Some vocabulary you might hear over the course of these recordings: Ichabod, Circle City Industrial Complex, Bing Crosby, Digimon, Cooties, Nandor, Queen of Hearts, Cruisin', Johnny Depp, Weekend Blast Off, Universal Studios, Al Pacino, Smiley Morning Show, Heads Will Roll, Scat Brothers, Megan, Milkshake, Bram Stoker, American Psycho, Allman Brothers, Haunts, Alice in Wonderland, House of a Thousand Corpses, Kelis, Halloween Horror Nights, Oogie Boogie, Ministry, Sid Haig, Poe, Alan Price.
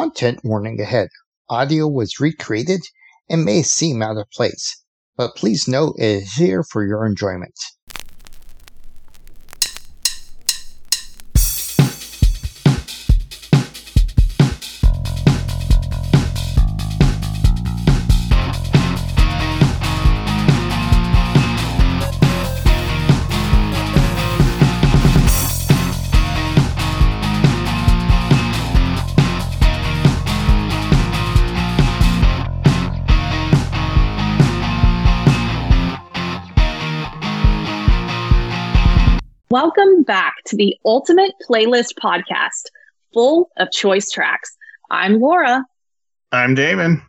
Content warning ahead. Audio was recreated and may seem out of place, but please note it is here for your enjoyment. Welcome back to the Ultimate Playlist Podcast, full of choice tracks. I'm Laura. I'm Damon.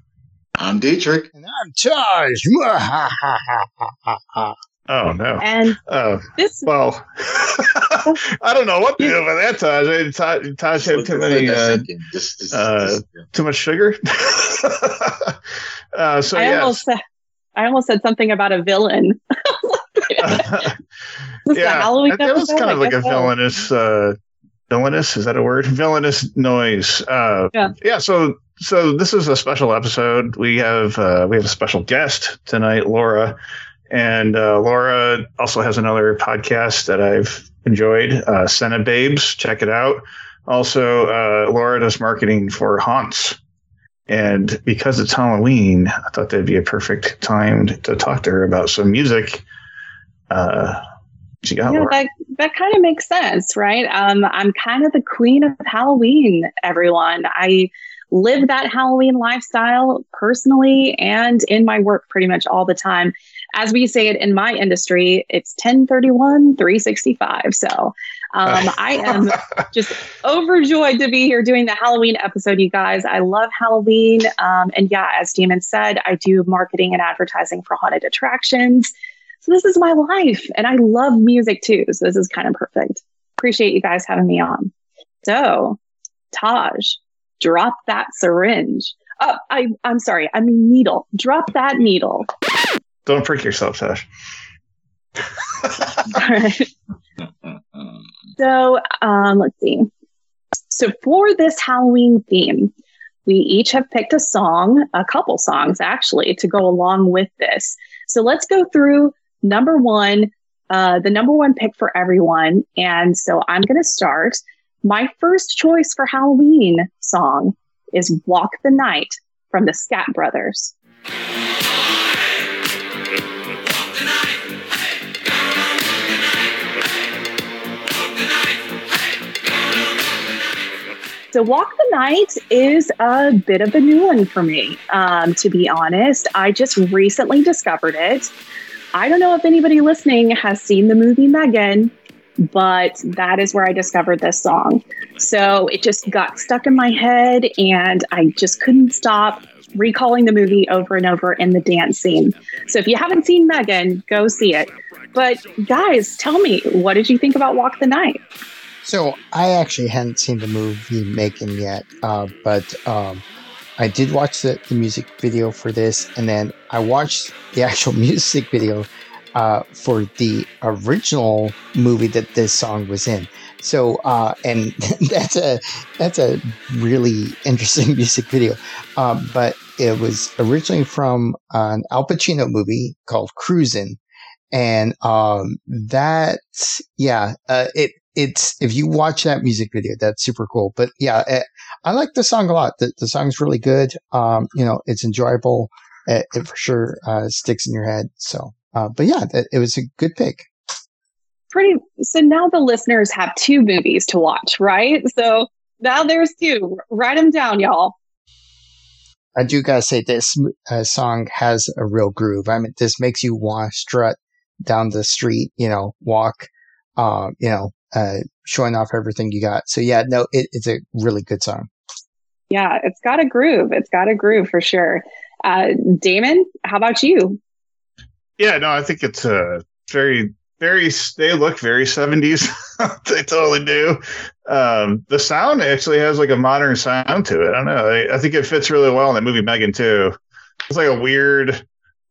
I'm Dietrich. And I'm Taj. Oh, no. And this... Well, I don't know what to do about that, Taj. Taj had too much sugar. I almost said something about a villain. That was kind of like a villainous. Is that a word? Villainous noise. So this is a special episode. We have a special guest tonight, Laura, and Laura also has another podcast that I've enjoyed, Senna Babes. Check it out. Also, Laura does marketing for haunts. And because it's Halloween, I thought that'd be a perfect time to talk to her about some music. That kind of makes sense, right? I'm kind of the queen of Halloween, everyone. I live that Halloween lifestyle personally and in my work pretty much all the time. As we say it in my industry, it's 10/31, 365. So I am just overjoyed to be here doing the Halloween episode, you guys. I love Halloween. As Damon said, I do marketing and advertising for haunted attractions. So this is my life, and I love music too. So this is kind of perfect. Appreciate you guys having me on. So, Taj, drop that syringe. Oh, I'm sorry. I mean needle. Drop that needle. Don't prick yourself, Taj. All right. So, let's see. So for this Halloween theme, we each have picked a song, a couple songs actually, to go along with this. So let's go through number one, the number one pick for everyone. And so I'm going to start. My first choice for Halloween song is Walk the Night from the Scat Brothers. So Walk the Night is a bit of a new one for me, to be honest. I just recently discovered it. I don't know if anybody listening has seen the movie Megan, but that is where I discovered this song. So it just got stuck in my head, and I just couldn't stop recalling the movie over and over in the dance scene. So if you haven't seen Megan, go see it. But guys, tell me, what did you think about Walk the Night? So I actually hadn't seen the movie Megan yet, but I did watch the music video for this, and then I watched the actual music video for the original movie that this song was in. So, and that's a really interesting music video, but it was originally from an Al Pacino movie called Cruisin', and if you watch that music video, that's super cool. But yeah, I like the song a lot. The song's really good. It's enjoyable. It for sure sticks in your head. So, it was a good pick. So now the listeners have two movies to watch, right? So now there's two. Write them down, y'all. I do gotta say this song has a real groove. I mean, this makes you want to strut down the street, walk, showing off everything you got. So yeah, no, it's a really good song. Yeah, it's got a groove. It's got a groove for sure. Damon, how about you? Yeah, no, I think it's very, very. They look very 70s. They totally do. The sound actually has like a modern sound to it. I don't know. I think it fits really well in that movie Megan too. It's like a weird,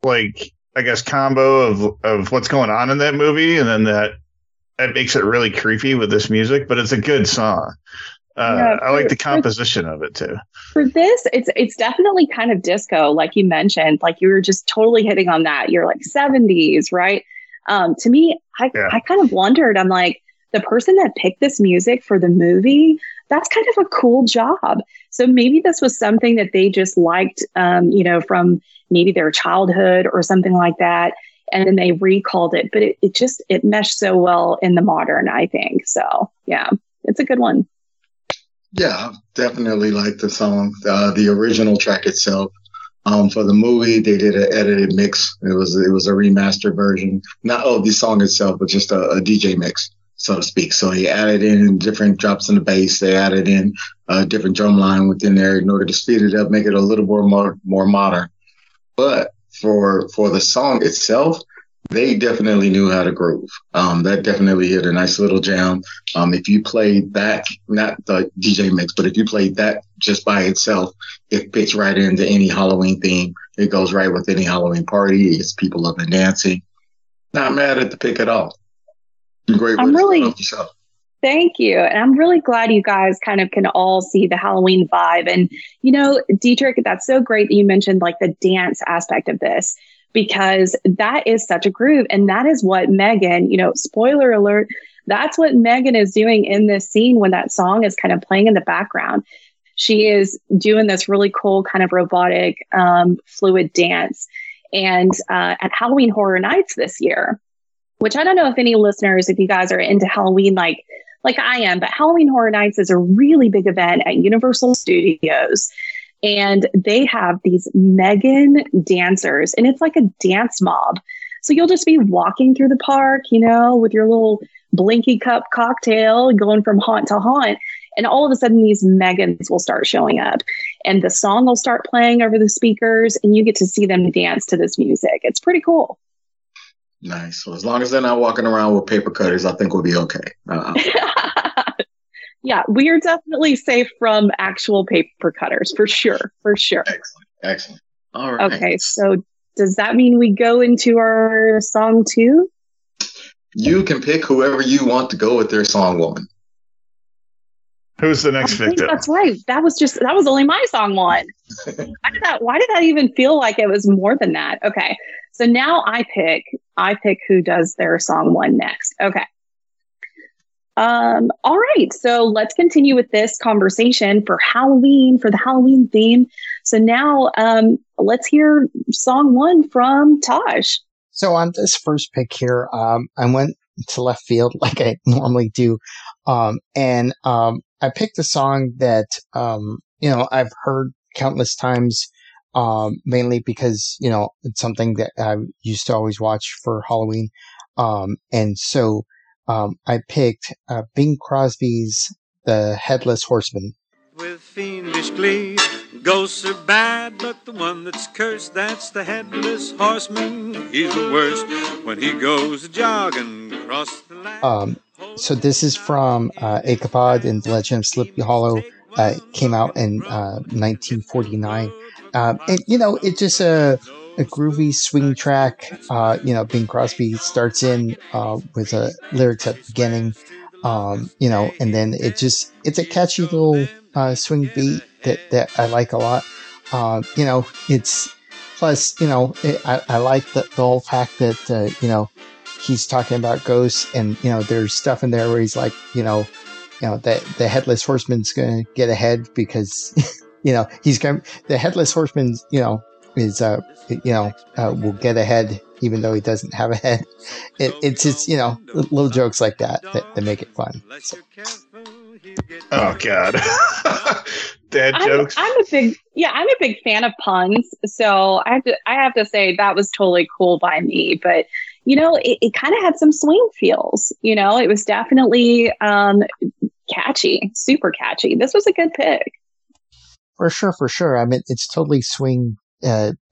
like I guess combo of what's going on in that movie, and then that. That makes it really creepy with this music, but it's a good song. I like the composition of it too. For this, it's definitely kind of disco, like you mentioned. Like you were just totally hitting on that. You're like 70s, right? To me, I kind of wondered. I'm like, the person that picked this music for the movie, that's kind of a cool job. So maybe this was something that they just liked, from maybe their childhood or something like that. And then they recalled it, but it meshed so well in the modern, I think. So yeah, it's a good one. Yeah, I definitely like the song. The original track itself. For the movie, they did an edited mix. It was a remastered version, not of the song itself, but just a DJ mix, so to speak. So he added in different drops in the bass. They added in a different drum line within there in order to speed it up, make it a little more modern. But for the song itself, they definitely knew how to groove. That definitely hit a nice little jam. If you play that, not the DJ mix, but if you play that just by itself, it fits right into any Halloween theme. It goes right with any Halloween party. It's people up and dancing. Not mad at the pick at all. Great. I'm really, thank you. And I'm really glad you guys kind of can all see the Halloween vibe. And, Dietrich, that's so great that you mentioned like the dance aspect of this, because that is such a groove. And that is what Megan, spoiler alert, that's what Megan is doing in this scene when that song is kind of playing in the background. She is doing this really cool kind of robotic fluid dance. And at Halloween Horror Nights this year, which I don't know if any listeners, if you guys are into Halloween like I am, but Halloween Horror Nights is a really big event at Universal Studios. And they have these Megan dancers, and it's like a dance mob. So you'll just be walking through the park, with your little blinky cup cocktail going from haunt to haunt. And all of a sudden, these Megans will start showing up, and the song will start playing over the speakers, and you get to see them dance to this music. It's pretty cool. Nice. Well, as long as they're not walking around with paper cutters, I think we'll be okay. Yeah, we are definitely safe from actual paper cutters, for sure, for sure. Excellent. All right. Okay, so does that mean we go into our song two? You can pick whoever you want to go with their song one. Who's the next victim? That's right. That was only my song one. Why did that even feel like it was more than that? Okay. So now I pick who does their song one next. Okay. All right. So let's continue with this conversation for the Halloween theme. So now let's hear song one from Taj. So on this first pick here, I went to left field like I normally do. And I picked a song that, I've heard countless times, mainly because, it's something that I used to always watch for Halloween. And so I picked Bing Crosby's The Headless Horseman. With fiendish glee, ghosts are bad, but the one that's cursed, that's the headless horseman. He's the worst when he goes jogging across the land. So this is from Ichabod and the Legend of Sleepy Hollow. Came out in 1949. It's just a groovy swing track. Bing Crosby starts in with a lyrics at the beginning, and then it's a catchy little swing beat that I like a lot. It's plus, I like the whole fact that, he's talking about ghosts, and there's stuff in there where he's like, that the headless horseman's gonna get ahead because the headless horseman will get ahead even though he doesn't have a head. It's just little jokes like that make it fun. So. Oh God, dad jokes. I'm a big fan of puns, so I have to say that was totally cool by me, but. It kind of had some swing feels. It was definitely catchy, super catchy. This was a good pick. For sure. I mean, it's totally swing,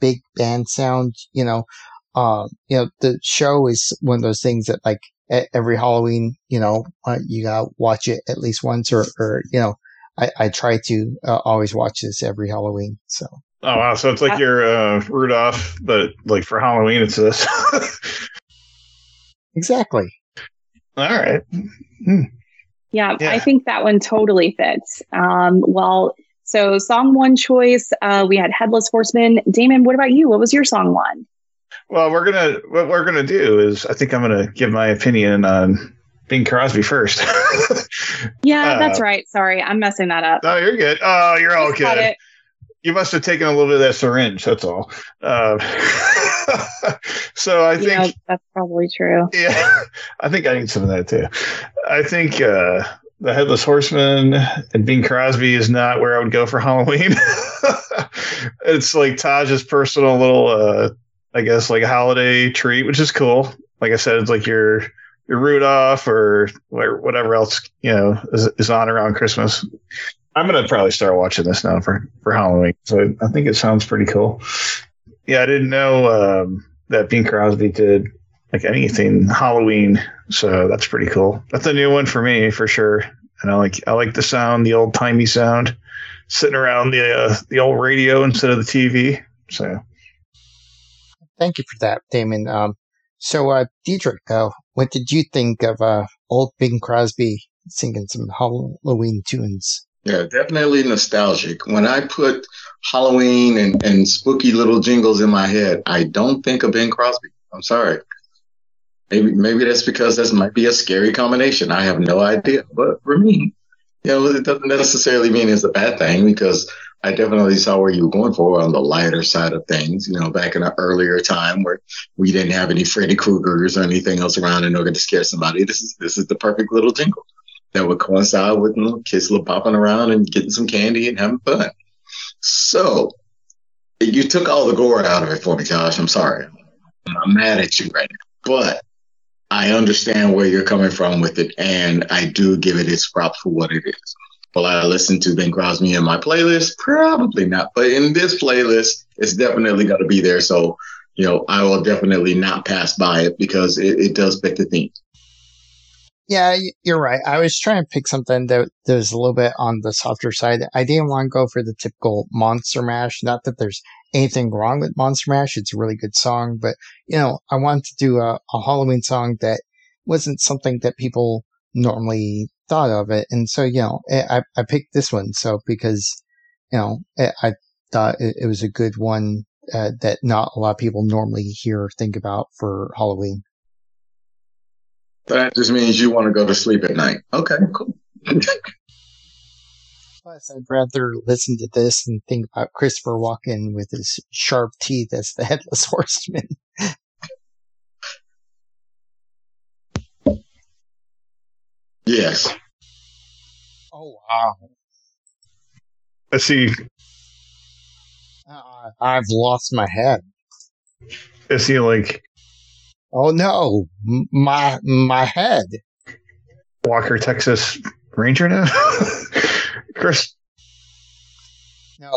big band sound. The show is one of those things that, like, at every Halloween, you gotta watch it at least once, or I try to always watch this every Halloween. So. Oh wow! So it's like you're Rudolph, but like for Halloween, it's this. Exactly. All right. Yeah, I think that one totally fits. So song one choice, we had Headless Horseman. Damon, what about you? What was your song one? Well, what we're gonna do is I think I'm gonna give my opinion on Bing Crosby first. Yeah, that's right. Sorry, I'm messing that up. No, you're good. Oh, you're all good. You must have taken a little bit of that syringe. That's all. So I think that's probably true. Yeah, I think I need some of that too. I think the Headless Horseman and Bing Crosby is not where I would go for Halloween. It's like Taj's personal little, I guess, like a holiday treat, which is cool. Like I said, it's like your Rudolph or whatever else, is on around Christmas. I'm going to probably start watching this now for Halloween. So I think it sounds pretty cool. Yeah, I didn't know that Bing Crosby did like anything Halloween. So that's pretty cool. That's a new one for me for sure. And I like the sound, the old timey sound, sitting around the old radio instead of the TV. So thank you for that, Damon. So Diedrich, what did you think of old Bing Crosby singing some Halloween tunes? Yeah, definitely nostalgic. When I put Halloween and spooky little jingles in my head, I don't think of Bing Crosby. I'm sorry. Maybe that's because that might be a scary combination. I have no idea. But for me, it doesn't necessarily mean it's a bad thing, because I definitely saw where you were going for on the lighter side of things, back in an earlier time where we didn't have any Freddy Kruegers or anything else around in order to scare somebody. This is the perfect little jingle that would coincide with kids bopping around and getting some candy and having fun. So you took all the gore out of it for me, Josh. I'm sorry. I'm mad at you right now. But I understand where you're coming from with it, and I do give it its props for what it is. Will I listen to Bing Crosby in my playlist? Probably not. But in this playlist, it's definitely got to be there. So, I will definitely not pass by it because it does fit the theme. Yeah, you're right. I was trying to pick something that was a little bit on the softer side. I didn't want to go for the typical Monster Mash. Not that there's anything wrong with Monster Mash. It's a really good song. But, I wanted to do a Halloween song that wasn't something that people normally thought of it. And so, I picked this one. So because, I thought it was a good one that not a lot of people normally hear or think about for Halloween. That just means you want to go to sleep at night. Okay, cool. Plus, I'd rather listen to this and think about Christopher Walken with his sharp teeth as the Headless Horseman. Yes. Oh, wow. Let's see. I've lost my head. Is he like... Oh, no. My head. Walker, Texas Ranger now? Chris. No,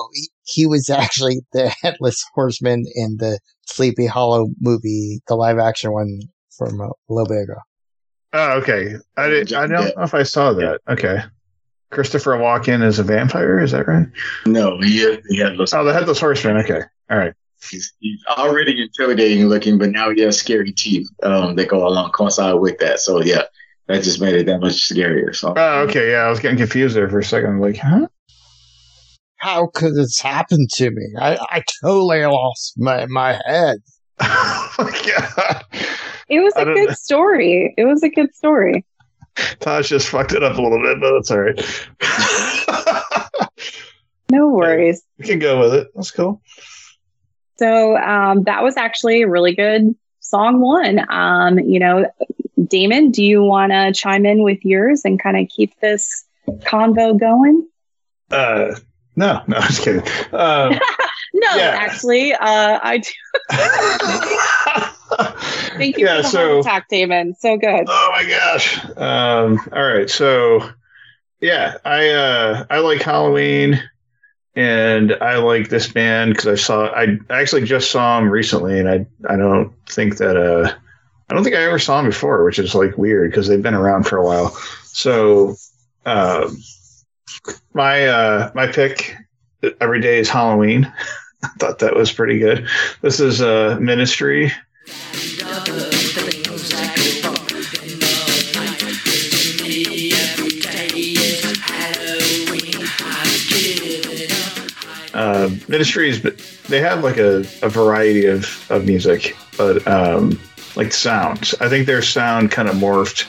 he was actually the Headless Horseman in the Sleepy Hollow movie, the live-action one from a little bit ago. Oh, okay. I don't know if I saw that. Okay. Christopher Walken is a vampire, is that right? No, he is the Headless Horseman. Oh, the Headless Horseman. Okay. All right. He's already intimidating looking, but now he has scary teeth that go along, coincide with that. So, yeah, that just made it that much scarier. So. Oh, okay. Yeah, I was getting confused there for a second. I'm like, huh? How could this happen to me? I totally lost my head. Oh, my God. It was a good story. It was a good story. Taj just fucked it up a little bit, but that's all right. No worries. Yeah, we can go with it. That's cool. So that was actually a really good song one. Damon, do you want to chime in with yours and kind of keep this convo going? No, I'm just kidding. Actually, I do. Thank you for the heart attack, Damon. So good. Oh, my gosh. All right. So, yeah, I like Halloween. And I like this band because I actually just saw him recently, and I don't think I ever saw him before, which is like weird because they've been around for a while. So my pick every day is Halloween. I thought that was pretty good. This is Ministry. Ministries, but they have like a variety of music, but like sounds. I think their sound kind of morphed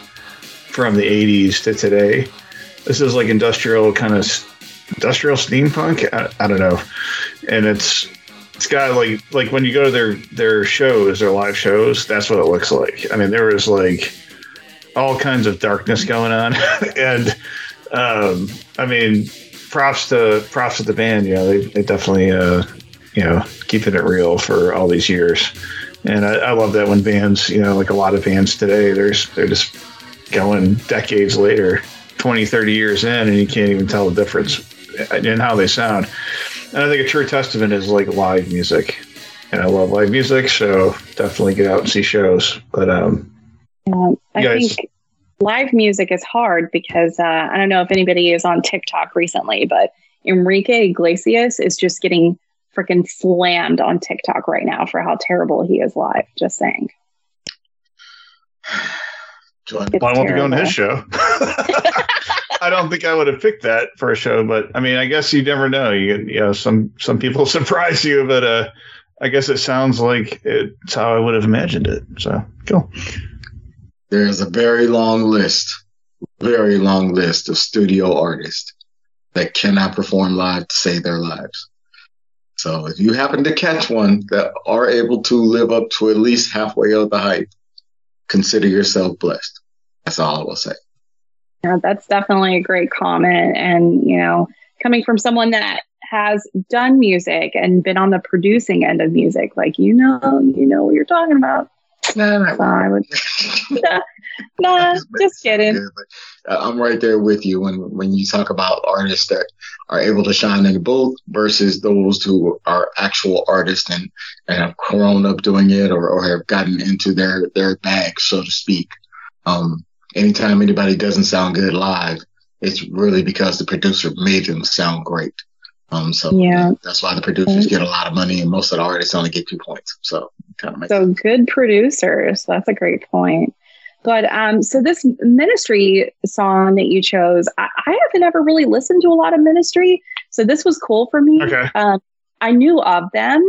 from the 80s to today. This is like industrial steampunk. I don't know, and it's got like when you go to their shows, their live shows, that's what it looks like. I mean, there was like all kinds of darkness going on, and I mean, props to the band. You know, they definitely keeping it real for all these years, and I love that when bands, you know, like a lot of bands today, they're just going decades later, 20, 30 years in, and you can't even tell the difference in how they sound. And I think a true testament is like live music, and I love live music, so definitely get out and see shows. But I think live music is hard because I don't know if anybody is on TikTok recently, but Enrique Iglesias is just getting freaking slammed on TikTok right now for how terrible he is live. Just saying. Why won't you go on his show? I don't think I would have picked that for a show, but I mean, I guess you never know. You know, some people surprise you, but I guess it sounds like it's how I would have imagined it. So cool. There's a very long list of studio artists that cannot perform live to save their lives. So if you happen to catch one that are able to live up to at least halfway of the hype, consider yourself blessed. That's all I will say. Yeah, that's definitely a great comment. And, you know, coming from someone that has done music and been on the producing end of music, like, you know what you're talking about. Nah, just kidding. I'm right there with you when you talk about artists that are able to shine in the booth versus those who are actual artists and have grown up doing it or have gotten into their bag, so to speak. Anytime anybody doesn't sound good live, it's really because the producer made them sound great. That's why the producers get a lot of money, and most of the artists only get 2 points. So kind of makes sense. Good producers. That's a great point. But so this Ministry song that you chose, I haven't ever really listened to a lot of Ministry, so this was cool for me. Okay. I knew of them,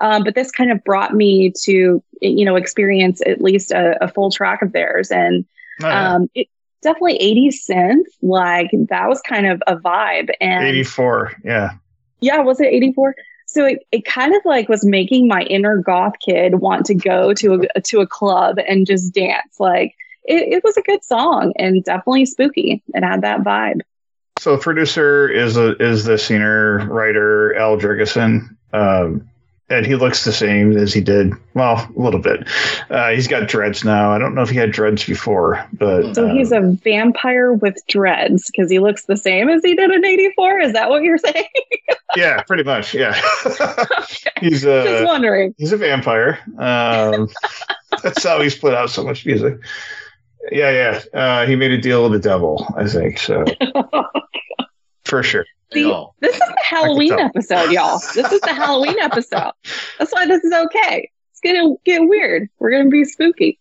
but this kind of brought me to experience at least a full track of theirs, and it definitely 80s synth, like that was kind of a vibe. And 84, yeah. Yeah, was it 84? So it kind of like was making my inner goth kid want to go to a club and just dance. Like it was a good song and definitely spooky and had that vibe. So the producer is the singer writer Al Jurgensen, and he looks the same as he did. Well, a little bit. He's got dreads now. I don't know if he had dreads before, but so he's a vampire with dreads because he looks the same as he did in '84. Is that what you're saying? Yeah, pretty much. Yeah, okay. He's just wondering. He's a vampire. That's how he's put out so much music. Yeah, yeah. He made a deal with the devil, I think. So for sure. See, this is the Halloween episode, y'all. This is the Halloween episode. That's why this is okay. It's going to get weird. We're going to be spooky.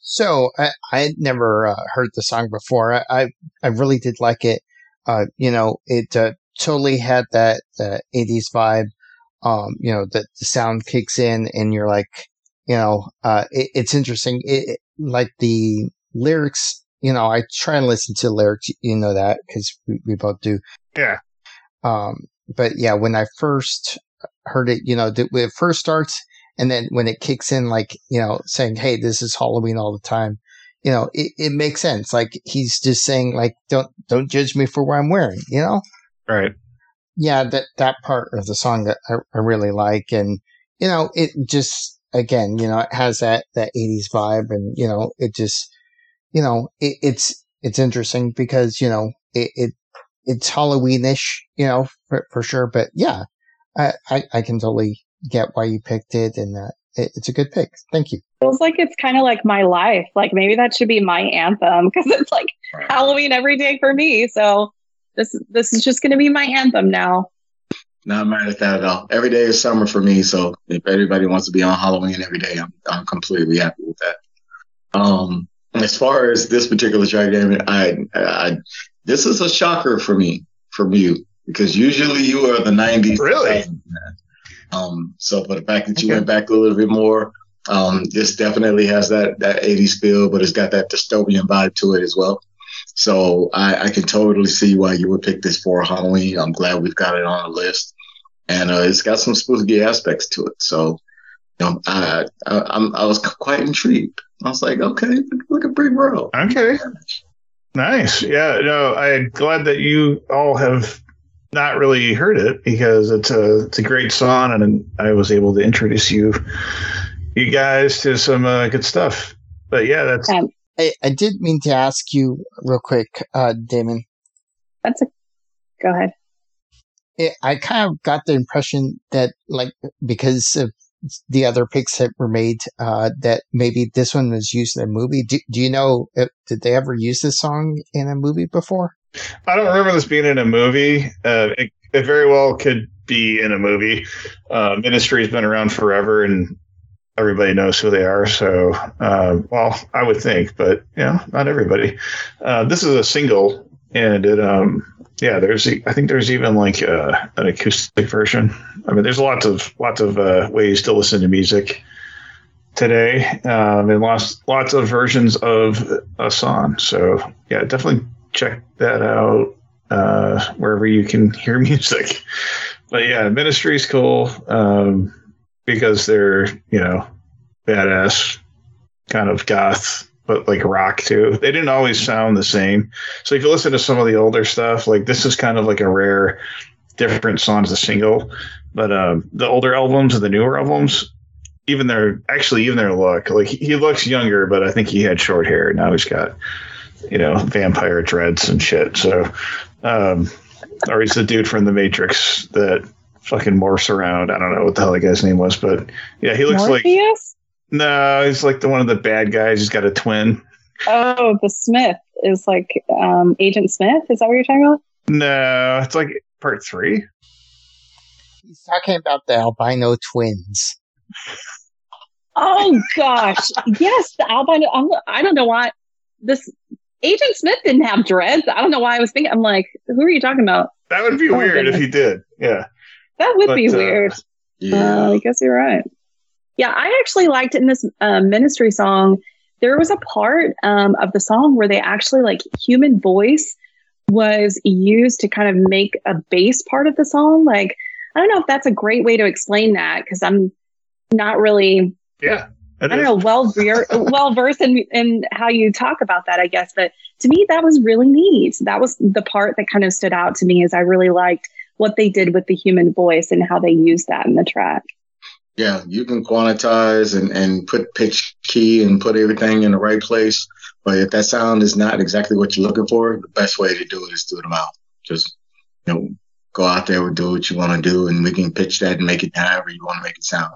So I had never heard the song before. I really did like it. It totally had that 80s vibe. That the sound kicks in and you're like, it's interesting. Like the lyrics. I try and listen to lyrics, that, because we both do. Yeah. But yeah, when I first heard it, when it first starts, and then when it kicks in, like, saying, hey, this is Halloween all the time, it makes sense. Like, he's just saying, like, don't judge me for what I'm wearing, Right. Yeah, that part of the song that I really like. And, it just, again, it has that 80s vibe, and, it just... it's interesting because, it's Halloween-ish, for sure. But yeah, I can totally get why you picked it, and it's a good pick. Thank you. Feels like it's kind of like my life. Like maybe that should be my anthem because it's like Halloween every day for me. So this is just going to be my anthem now. Not mad at that at all. Every day is summer for me. So if everybody wants to be on Halloween every day, I'm completely happy with that. As far as this particular track, I mean, this is a shocker for me, from you. because usually you are the 90s. Really? So for the fact that you went back a little bit more, this definitely has that 80s feel, but it's got that dystopian vibe to it as well. So I can totally see why you would pick this for Halloween. I'm glad we've got it on the list. And it's got some spooky aspects to it. So I was quite intrigued. I was like, okay, look at Brie World. Okay. Nice. Yeah, no, I'm glad that you all have not really heard it, because it's a great song, and I was able to introduce you guys to some good stuff. But yeah, that's... I did mean to ask you real quick, Damon. Go ahead. I kind of got the impression that, like, because of the other picks that were made, that maybe this one was used in a movie. Do you know, did they ever use this song in a movie before? I don't remember this being in a movie. It very well could be in a movie. Ministry has been around forever, and everybody knows who they are. So, I would think, but not everybody. This is a single, and it, there's even like an acoustic version. I mean, there's lots of ways to listen to music today, and lots of versions of a song. So yeah, definitely check that out wherever you can hear music. But yeah, Ministry's cool because they're badass, kind of goth, but like rock too. They didn't always sound the same. So if you listen to some of the older stuff, like this is kind of like a rare, different song as a single. But the older albums and the newer albums, even their look, like he looks younger, but I think he had short hair. Now he's got, vampire dreads and shit. So, or he's the dude from The Matrix that fucking morphs around. I don't know what the hell that guy's name was, but yeah, he looks Morpheus? No, he's like the one of the bad guys. He's got a twin. Oh, the Smith is like Agent Smith. Is that what you're talking about? No, it's like part 3. He's talking about the albino twins. Oh, gosh. Yes, the albino. I don't know why. This Agent Smith didn't have dreads. I don't know why I was thinking. I'm like, who are you talking about? That would be weird if he did. Yeah. That would be weird. Yeah. I guess you're right. Yeah, I actually liked in this Ministry song, there was a part of the song where they actually, like, human voice was used to kind of make a bass part of the song. Like, I don't know if that's a great way to explain that, because I'm not really, well versed in how you talk about that, I guess. But to me, that was really neat. That was the part that kind of stood out to me, is I really liked what they did with the human voice and how they used that in the track. Yeah, you can quantize and put pitch key and put everything in the right place. But if that sound is not exactly what you're looking for, the best way to do it is through the mouth. Just, go out there and do what you want to do, and we can pitch that and make it however you want to make it sound.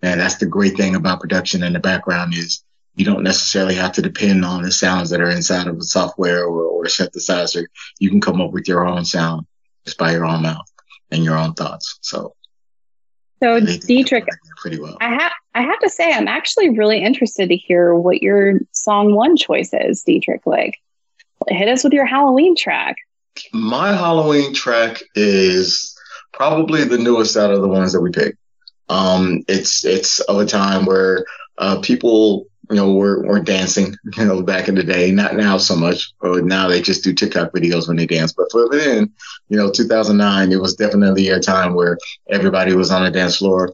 And that's the great thing about production in the background, is you don't necessarily have to depend on the sounds that are inside of the software or a synthesizer. You can come up with your own sound just by your own mouth and your own thoughts. So Dietrich, pretty well. I have to say, I'm actually really interested to hear what your song 1 choice is, Dietrich. Like, hit us with your Halloween track. My Halloween track is probably the newest out of the ones that we picked. It's of a time where people, were dancing, back in the day. Not now so much. Or now they just do TikTok videos when they dance. But for then, 2009, it was definitely a time where everybody was on the dance floor.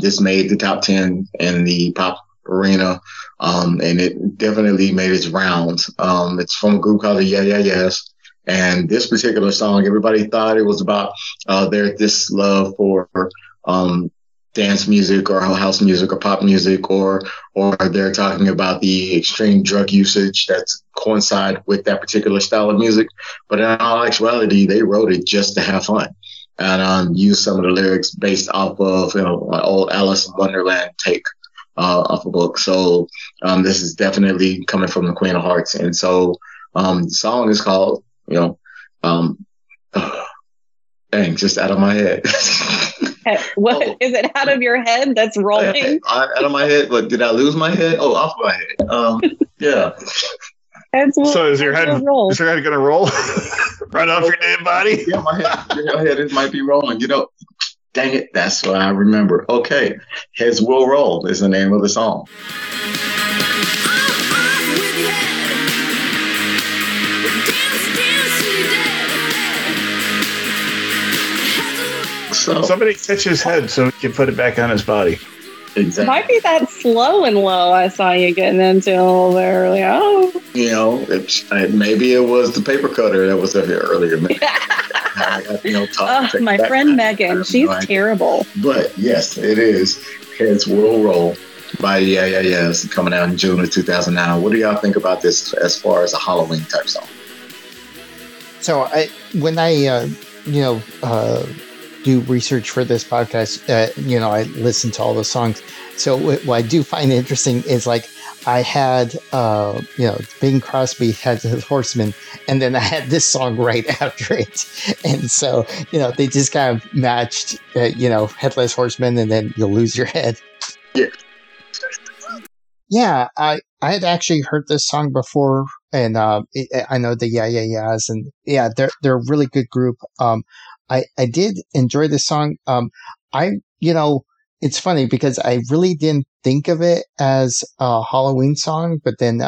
This made the top 10 in the pop arena. And it definitely made its rounds. It's from a group called the Yeah Yeah Yeahs. And this particular song, everybody thought it was about this love for dance music or house music or pop music, or they're talking about the extreme drug usage that's coincide with that particular style of music. But in all actuality, they wrote it just to have fun and use some of the lyrics based off of an old Alice in Wonderland take off a book. So this is definitely coming from the Queen of Hearts. And so the song is called, just out of my head. What is it? Out of your head? That's rolling. Out of my head. What, did I lose my head? Oh, off my head. Yeah. So is your head going to roll right off your dead body? Yeah, my head might be rolling. You know, dang it, that's what I remember. Okay, Heads Will Roll is the name of the song. So somebody catch his head so he can put it back on his body. Exactly. Might be that slow and low I saw you getting into a little bit earlier. Oh. You know, maybe it was the paper cutter that was up here earlier. My friend Megan, she's terrible. But yes, it is Heads Will Roll by Yeah Yeah Yeahs, coming out in June of 2009. What do y'all think about this as far as a Halloween type song? So when I do research for this podcast, I listen to all the songs. So what I do find interesting is like I had, Bing Crosby had his Horseman, and then I had this song right after it. And so, they just kind of matched, Headless Horseman, and then You'll Lose Your Head. Yeah. Yeah, I had actually heard this song before, and I know the Yeah Yeah Yeahs, and yeah, they're a really good group. I did enjoy this song. It's funny because I really didn't think of it as a Halloween song, but then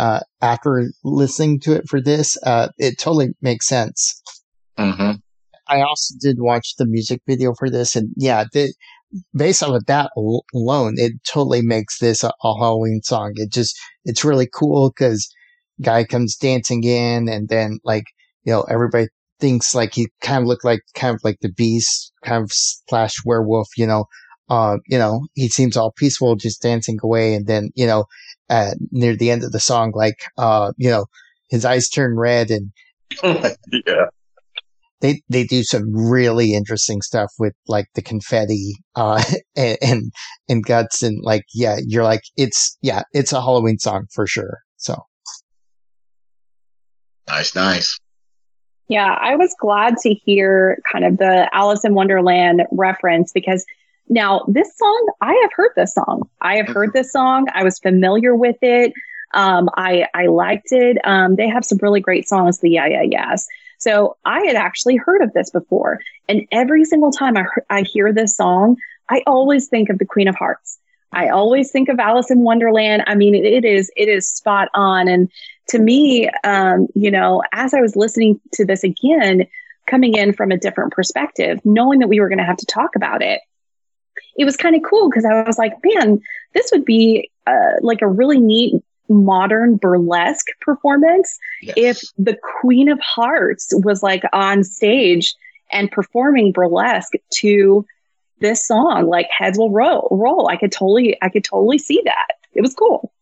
after listening to it for this, it totally makes sense. Mm-hmm. I also did watch the music video for this, and yeah, based on that alone, it totally makes this a Halloween song. It's really cool because guy comes dancing in, and then everybody thinks like he kind of looked like the Beast, kind of / werewolf. He seems all peaceful, just dancing away, and then near the end of the song, his eyes turn red, and yeah. They do some really interesting stuff with like the confetti and guts, and it's a Halloween song for sure. So nice. Yeah, I was glad to hear kind of the Alice in Wonderland reference, because now this song, I have heard this song. I was familiar with it. I liked it. They have some really great songs, the Yeah Yeah Yeahs. So I had actually heard of this before. And every single time I hear this song, I always think of the Queen of Hearts. I always think of Alice in Wonderland. I mean, it is spot on. And to me, as I was listening to this again, coming in from a different perspective, knowing that we were going to have to talk about it, it was kind of cool because I was like, man, this would be a really neat modern burlesque performance. Yes. If the Queen of Hearts was like on stage and performing burlesque to this song, like Heads Will Roll. I could totally see that. It was cool.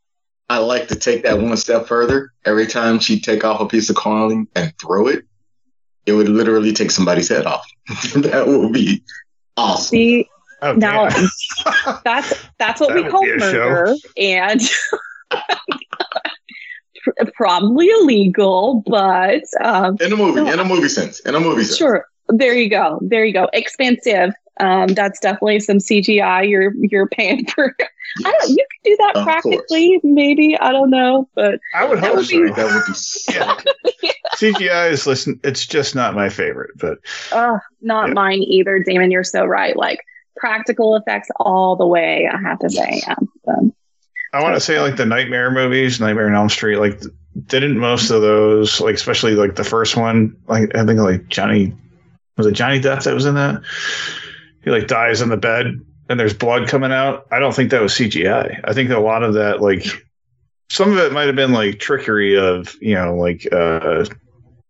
I like to take that one step further. Every time she'd take off a piece of clothing and throw it, it would literally take somebody's head off. That would be awesome. See, oh, now that's what we call murder, and probably illegal, but in a movie sense. Sure. There you go. Expensive. That's definitely some CGI you're paying for. Yes. You could do that practically, maybe. I don't know, but I would hope so. That would be sick. Yeah. CGI is it's just not my favorite, but not mine either. Damon, you're so right. Like practical effects all the way. I have to say. Yeah, so. I want to say the Nightmare movies, Nightmare on Elm Street, didn't most of those, especially the first one, I think Johnny Depp that was in that? He dies in the bed and there's blood coming out. I don't think that was CGI. I think that a lot of that, some of it might have been trickery of,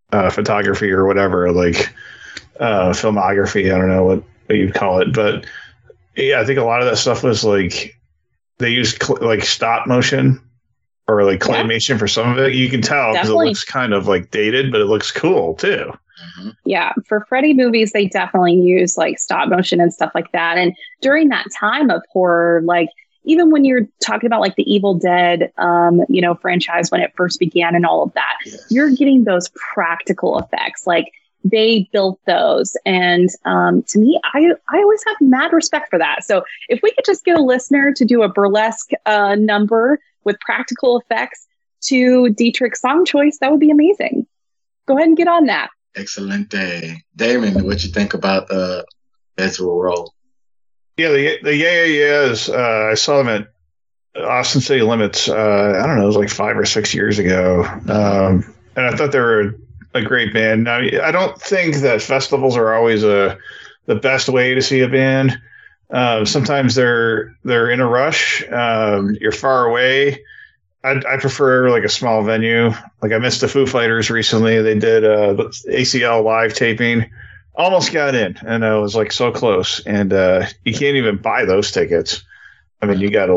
photography or whatever, filmography. I don't know what you'd call it. But yeah, I think a lot of that stuff was they used stop motion or claymation for some of it. You can tell because it looks kind of dated, but it looks cool too. Mm-hmm. Yeah. For Freddy movies, they definitely use stop motion and stuff like that. And during that time of horror, even when you're talking about the Evil Dead, franchise, when it first began and all of that, yes, you're getting those practical effects. They built those. And to me, I always have mad respect for that. So if we could just get a listener to do a burlesque number with practical effects, to Dietrich's song choice, that would be amazing. Go ahead and get on that. Excellent day. Damon, what you think about Ezra Roll? Yeah, the Yeah Yeah Yeahs, I saw them at Austin City Limits, I don't know, it was like 5 or 6 years ago. And I thought they were a great band. Now, I don't think that festivals are always the best way to see a band. Sometimes they're in a rush. You're far away. I prefer like a small venue. Like I missed the Foo Fighters recently. They did ACL live taping. Almost got in, and I was like so close. And you can't even buy those tickets. I mean, you gotta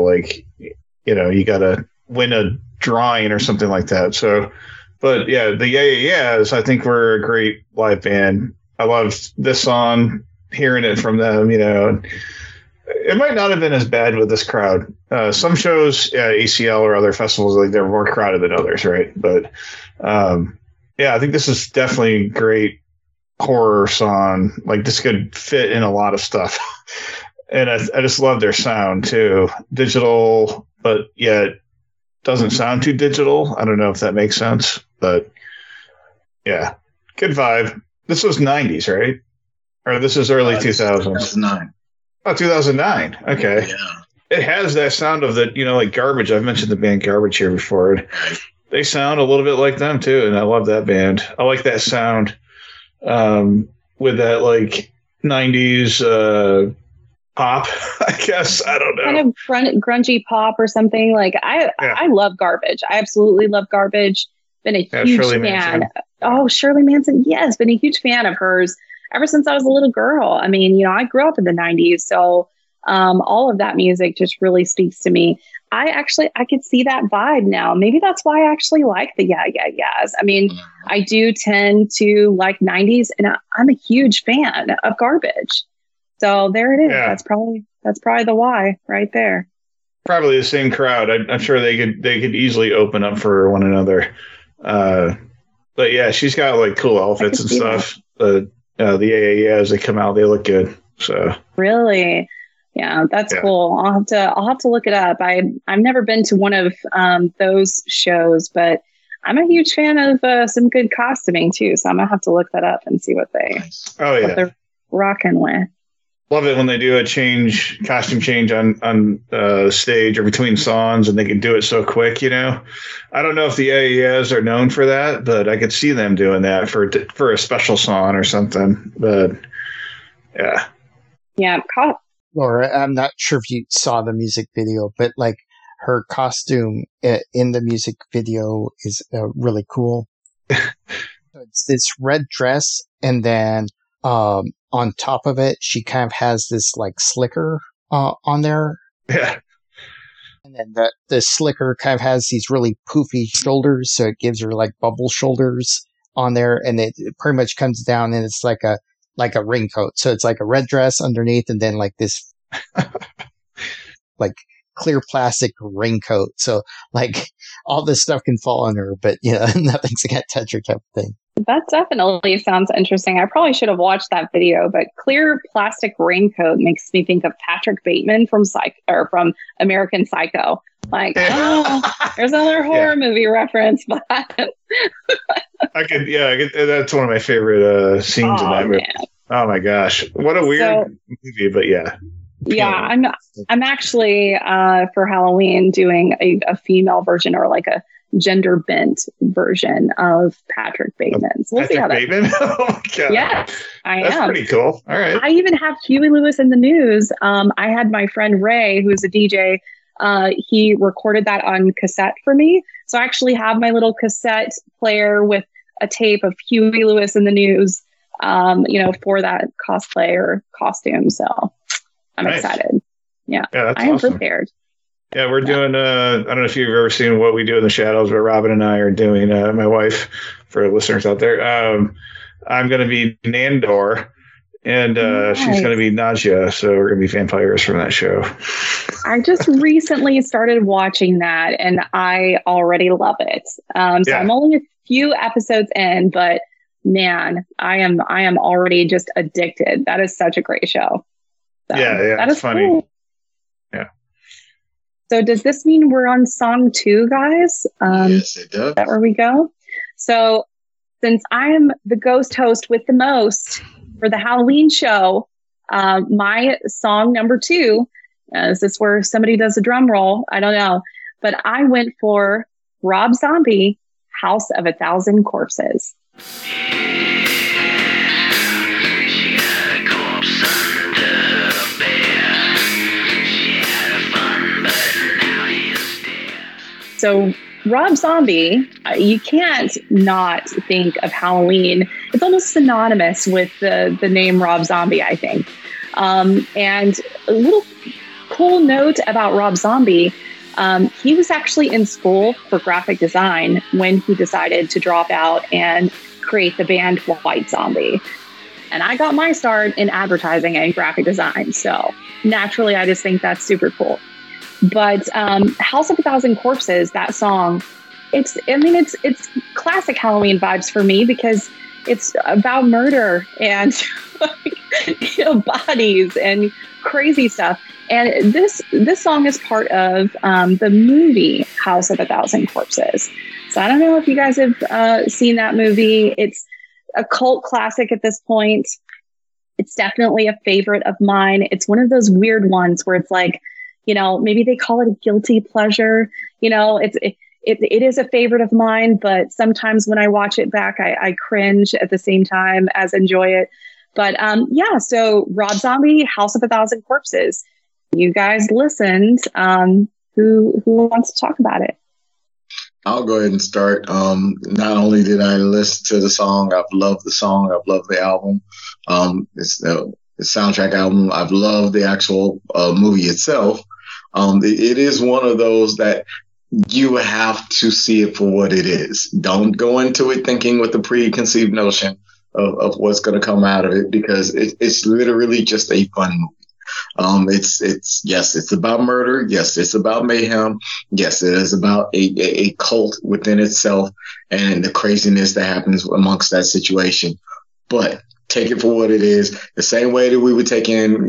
you gotta win a drawing or something like that. So, but yeah, the Yeah Yeah Yeahs, I think we're a great live band. I loved this song, hearing it from them. You know, it might not have been as bad with this crowd. Some shows, ACL or other festivals, like they're more crowded than others, right? But yeah, I think this is definitely great. Horror song, like this could fit in a lot of stuff. And I just love their sound too, digital but yet doesn't sound too digital. I don't know if that makes sense, but yeah, good vibe. This was 90s, right? Or this is early 2000s? 2009. Oh, 2009, okay. Yeah, it has that sound of the, you know, like Garbage. I've mentioned the band Garbage here before, and they sound a little bit like them too, and I love that band. I like that sound. With that like 90s pop, I guess. I don't know. Kind of grungy pop or something. Like I love Garbage. I absolutely love Garbage. Been a huge fan. Manson. Oh, Shirley Manson. Yes, been a huge fan of hers ever since I was a little girl. I mean, you know, I grew up in the 90s, so all of that music just really speaks to me. I could see that vibe now. Maybe that's why I actually like the Yeah Yeah Yeahs. I mean, I do tend to like 90s, and I'm a huge fan of Garbage. So there it is. Yeah. That's probably the why right there. Probably the same crowd. I'm sure they could easily open up for one another. But yeah, she's got like cool outfits and stuff. The Yeah Yeah Yeahs, they come out, they look good. So really. Yeah, that's cool. I'll have to look it up. I've never been to one of those shows, but I'm a huge fan of some good costuming too. So I'm gonna have to look that up and see what they're rocking with. Love it when they do a costume change on stage or between songs, and they can do it so quick. You know, I don't know if the AES are known for that, but I could see them doing that for a special song or something. But yeah, Laura, I'm not sure if you saw the music video, but like her costume in the music video is really cool. It's this red dress, and then on top of it, she kind of has this like slicker on there. Yeah. And then the slicker kind of has these really poofy shoulders, so it gives her like bubble shoulders on there, and it pretty much comes down, and it's like a raincoat. So it's like a red dress underneath, and then like this like clear plastic raincoat. So like all this stuff can fall on her, but you know, nothing's gonna touch her type of thing. That definitely sounds interesting. I probably should have watched that video, but clear plastic raincoat makes me think of Patrick Bateman from American Psycho. Like, there's another horror movie reference, but that's one of my favorite scenes in that movie. Man. Oh my gosh, what a weird movie! But yeah. Yeah, I'm actually for Halloween doing a female version, or like a gender bent version of Patrick Bateman. So we'll see how that goes. Oh my God. Yes, that's pretty cool. All right. I even have Huey Lewis in the News. I had my friend Ray, who's a DJ. He recorded that on cassette for me. So I actually have my little cassette player with a tape of Huey Lewis in the News. You know, for that cosplay or costume. So I'm excited. Yeah, I am awesome. Prepared. Yeah, we're doing, I don't know if you've ever seen What We Do in the Shadows, but Robin and I are doing, my wife, for listeners out there, I'm going to be Nandor, and she's going to be Nausea, so we're going to be vampires from that show. I just recently started watching that, and I already love it. I'm only a few episodes in, but man, I am already just addicted. That is such a great show. So, yeah, that is funny. Cool. So does this mean we're on song 2, guys? Yes, it does. Is that where we go? So since I'm the ghost host with the most for the Halloween show, my song number 2, is this where somebody does a drum roll? I don't know. But I went for Rob Zombie, House of a Thousand Corpses. So Rob Zombie, you can't not think of Halloween. It's almost synonymous with the name Rob Zombie, I think. And a little cool note about Rob Zombie, he was actually in school for graphic design when he decided to drop out and create the band White Zombie. And I got my start in advertising and graphic design. So naturally, I just think that's super cool. But House of a Thousand Corpses, that song, it's classic Halloween vibes for me because it's about murder and bodies and crazy stuff. And this song is part of the movie House of a Thousand Corpses. So I don't know if you guys have seen that movie. It's a cult classic at this point. It's definitely a favorite of mine. It's one of those weird ones where it's like, maybe they call it a guilty pleasure. It is a favorite of mine, but sometimes when I watch it back, I cringe at the same time as enjoy it. But so Rob Zombie, House of a Thousand Corpses. You guys listened. Who wants to talk about it? I'll go ahead and start. Not only did I listen to the song, I've loved the song. I've loved the album. It's the soundtrack album. I've loved the actual movie itself. It is one of those that you have to see it for what it is. Don't go into it thinking with the preconceived notion of what's going to come out of it, because it's literally just a fun movie. Yes, it's about murder. Yes, it's about mayhem. Yes, it is about a cult within itself and the craziness that happens amongst that situation. But take it for what it is. The same way that we would take in,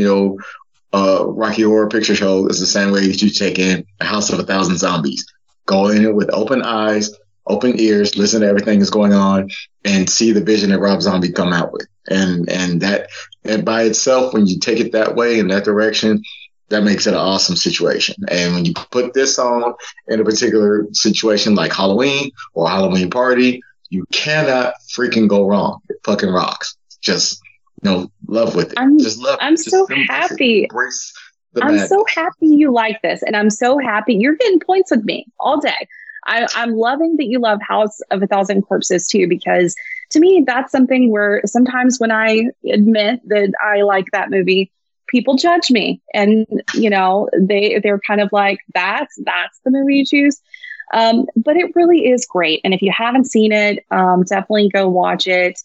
Rocky Horror Picture Show is the same way that you take in a House of a Thousand Zombies. Go in it with open eyes, open ears, listen to everything that's going on, and see the vision that Rob Zombie come out with. And by itself, when you take it that way in that direction, that makes it an awesome situation. And when you put this on in a particular situation like Halloween or Halloween party, you cannot freaking go wrong. It fucking rocks. Just love with it. I'm so happy. So happy you like this, and I'm so happy you're getting points with me all day. I'm loving that you love House of a Thousand Corpses too, because to me that's something where sometimes when I admit that I like that movie, people judge me, and they're kind of like, that's the movie you choose. But it really is great, and if you haven't seen it, definitely go watch it.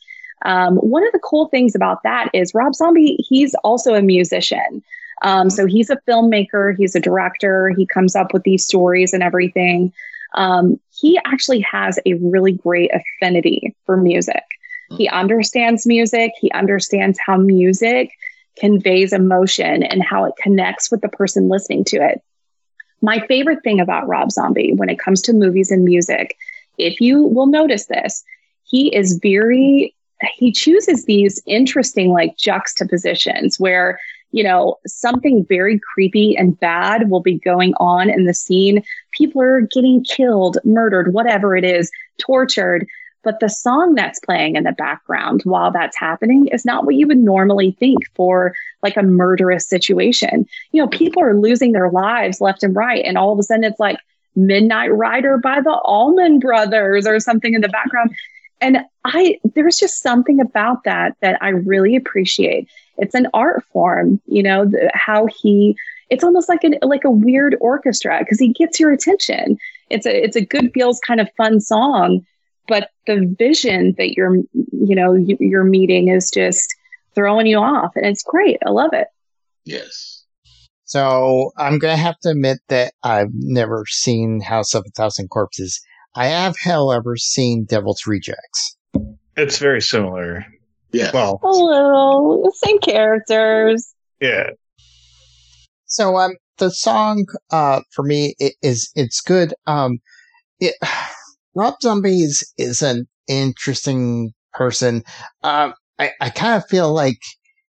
One of the cool things about that is Rob Zombie, he's also a musician. So he's a filmmaker, he's a director, he comes up with these stories and everything. He actually has a really great affinity for music. He understands music. He understands how music conveys emotion and how it connects with the person listening to it. My favorite thing about Rob Zombie when it comes to movies and music, if you will notice this, he chooses these interesting juxtapositions where, something very creepy and bad will be going on in the scene. People are getting killed, murdered, whatever it is, tortured. But the song that's playing in the background while that's happening is not what you would normally think for a murderous situation. People are losing their lives left and right. And all of a sudden it's like Midnight Rider by the Allman Brothers or something in the background. And there's just something about that I really appreciate. It's an art form, it's almost like a weird orchestra because he gets your attention. It's a good feels kind of fun song, but the vision that you're meeting is just throwing you off, and it's great. I love it. Yes. So I'm going to have to admit that I've never seen House of a Thousand Corpses. I have, however, seen Devil's Rejects. It's very similar. Yeah. Well, hello, same characters. Yeah. So the song, for me, it's good. Rob Zombie is an interesting person. I kind of feel like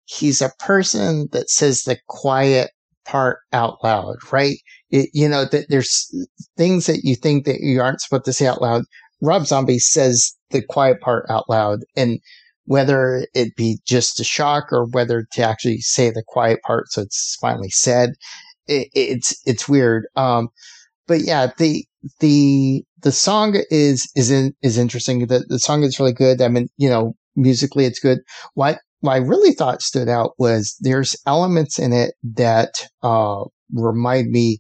he's a person that says the quiet part out loud, right? There's things that you think that you aren't supposed to say out loud. Rob Zombie says the quiet part out loud, and whether it be just a shock or whether to actually say the quiet part so it's finally said, it's weird. But yeah, the song is interesting. The song is really good. I mean, musically it's good. What I really thought stood out was there's elements in it that remind me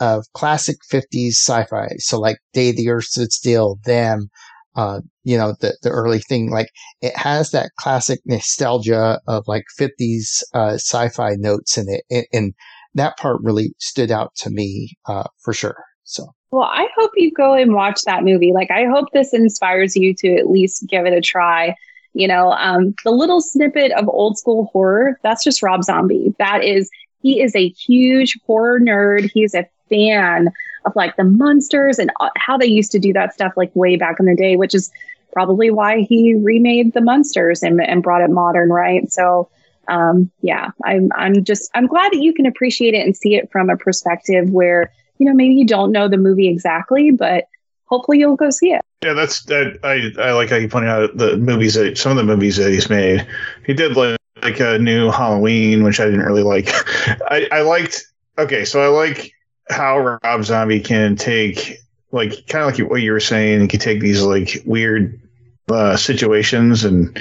of classic 50s sci-fi. So like Day the Earth Stood Still, Them, the early thing, like it has that classic nostalgia of like 50s sci-fi notes in it. And that part really stood out to me for sure. So. Well, I hope you go and watch that movie. Like, I hope this inspires you to at least give it a try. The little snippet of old school horror, that's just Rob Zombie. He is a huge horror nerd. He's a fan of like the monsters and how they used to do that stuff like way back in the day, which is probably why he remade the monsters and brought it modern, right? So I'm glad that you can appreciate it and see it from a perspective where, maybe you don't know the movie exactly, but hopefully you'll go see it. Yeah, I like how you pointed out some of the movies that he's made. He did like a new Halloween, which I didn't really like. I like how Rob Zombie can take, like, kind of like what you were saying, and can take these like weird situations and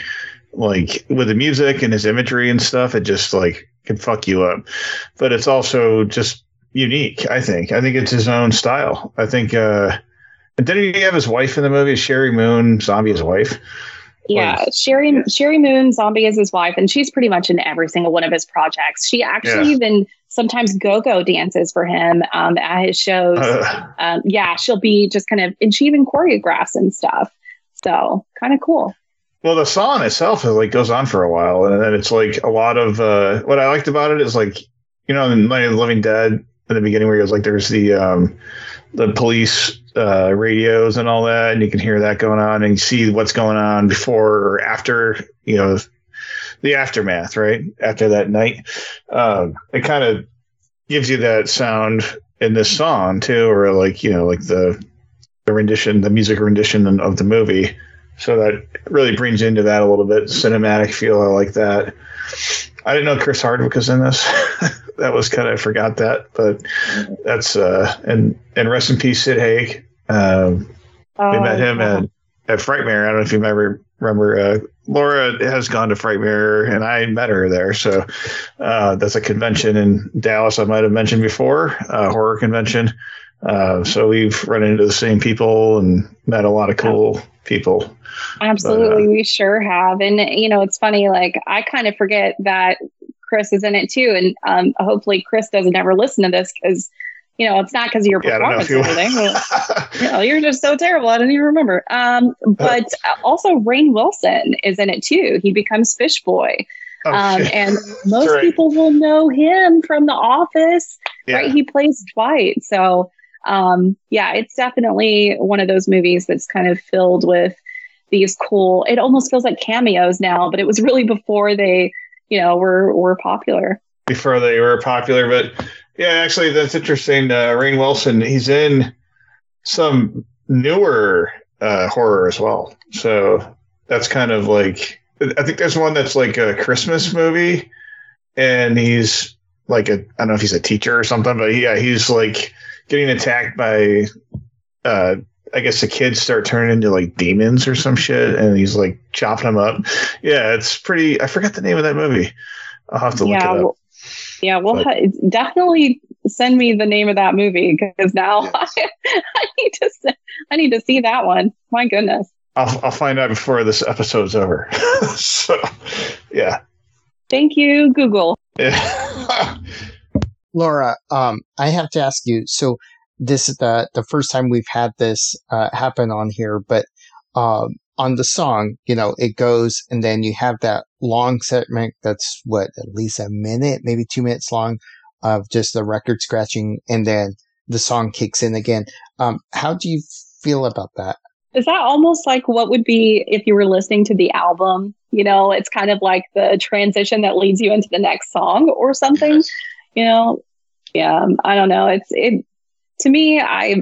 like with the music and his imagery and stuff, it just like can fuck you up. But it's also just unique, I think. I think it's his own style. I think, didn't he have his wife in the movie? Sherry Moon Zombie, his wife. Yeah, Sherry Moon Zombie is his wife, and she's pretty much in every single one of his projects. She actually even sometimes go-go dances for him at his shows. She'll be just kind of, and she even choreographs and stuff. So kind of cool. Well, the song itself goes on for a while, and then it's like a lot of what I liked about it is like, in Night of the Living Dead in the beginning where it was like there's the police radios and all that, and you can hear that going on and you see what's going on before or after, the aftermath, right? After that night. It kind of gives you that sound in this song too, or the rendition, the music rendition of the movie. So that really brings into that a little bit cinematic feel. I like that. I didn't know Chris Hardwick was in this. That was kind of, I forgot that, but that's, and rest in peace, Sid Haig. We met him at Frightmare. I don't know if you remember, Laura has gone to Frightmare and I met her there. So that's a convention in Dallas I might have mentioned before, horror convention. So we've run into the same people and met a lot of cool people. Absolutely. But, we sure have. And, it's funny, like I kind of forget that Chris is in it too. And hopefully Chris doesn't ever listen to this because, it's not because of your performance or anything. You're just so terrible. I don't even remember. But also Rainn Wilson is in it too. He becomes Fish Boy. And most people will know him from The Office, right? He plays Dwight. So it's definitely one of those movies that's kind of filled with these cool, it almost feels like cameos now, but it was really before they, were popular. Before they were popular, but yeah, actually that's interesting. Rainn Wilson, he's in some newer horror as well. So that's kind of like, I think there's one that's like a Christmas movie and he's like I don't know if he's a teacher or something, but he's like getting attacked by, I guess the kids start turning into like demons or some shit and he's like chopping them up. Yeah, it's pretty, I forgot the name of that movie. I'll have to look it up. Definitely send me the name of that movie because now I need to see that one. My goodness. I'll find out before this episode's over. So, yeah. Thank you, Google. Yeah. Laura, I have to ask you, so this is the first time we've had this happen on here, but on the song, it goes and then you have that long segment that's, what, at least a minute, maybe 2 minutes long, of just the record scratching and then the song kicks in again. How do you feel about that? Is that almost like what would be if you were listening to the album? You know, it's kind of like the transition that leads you into the next song or something. Yes. You know, yeah, I don't know. It to me, I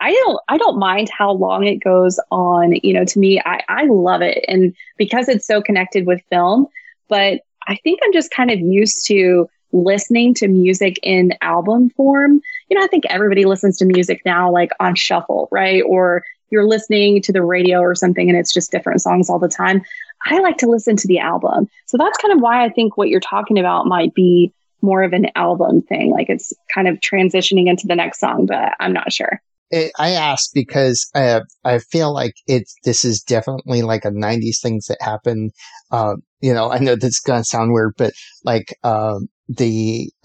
don't mind how long it goes on. You know, to me, I love it. And because it's so connected with film, but I think I'm just kind of used to listening to music in album form. You know, I think everybody listens to music now, like on shuffle, right? Or you're listening to the radio or something and it's just different songs all the time. I like to listen to the album. So that's kind of why I think what you're talking about might be more of an album thing. Like it's kind of transitioning into the next song, but I'm not sure. I asked because I feel like this is definitely like a 90s things that happen. You know, I know this is going to sound weird, but like I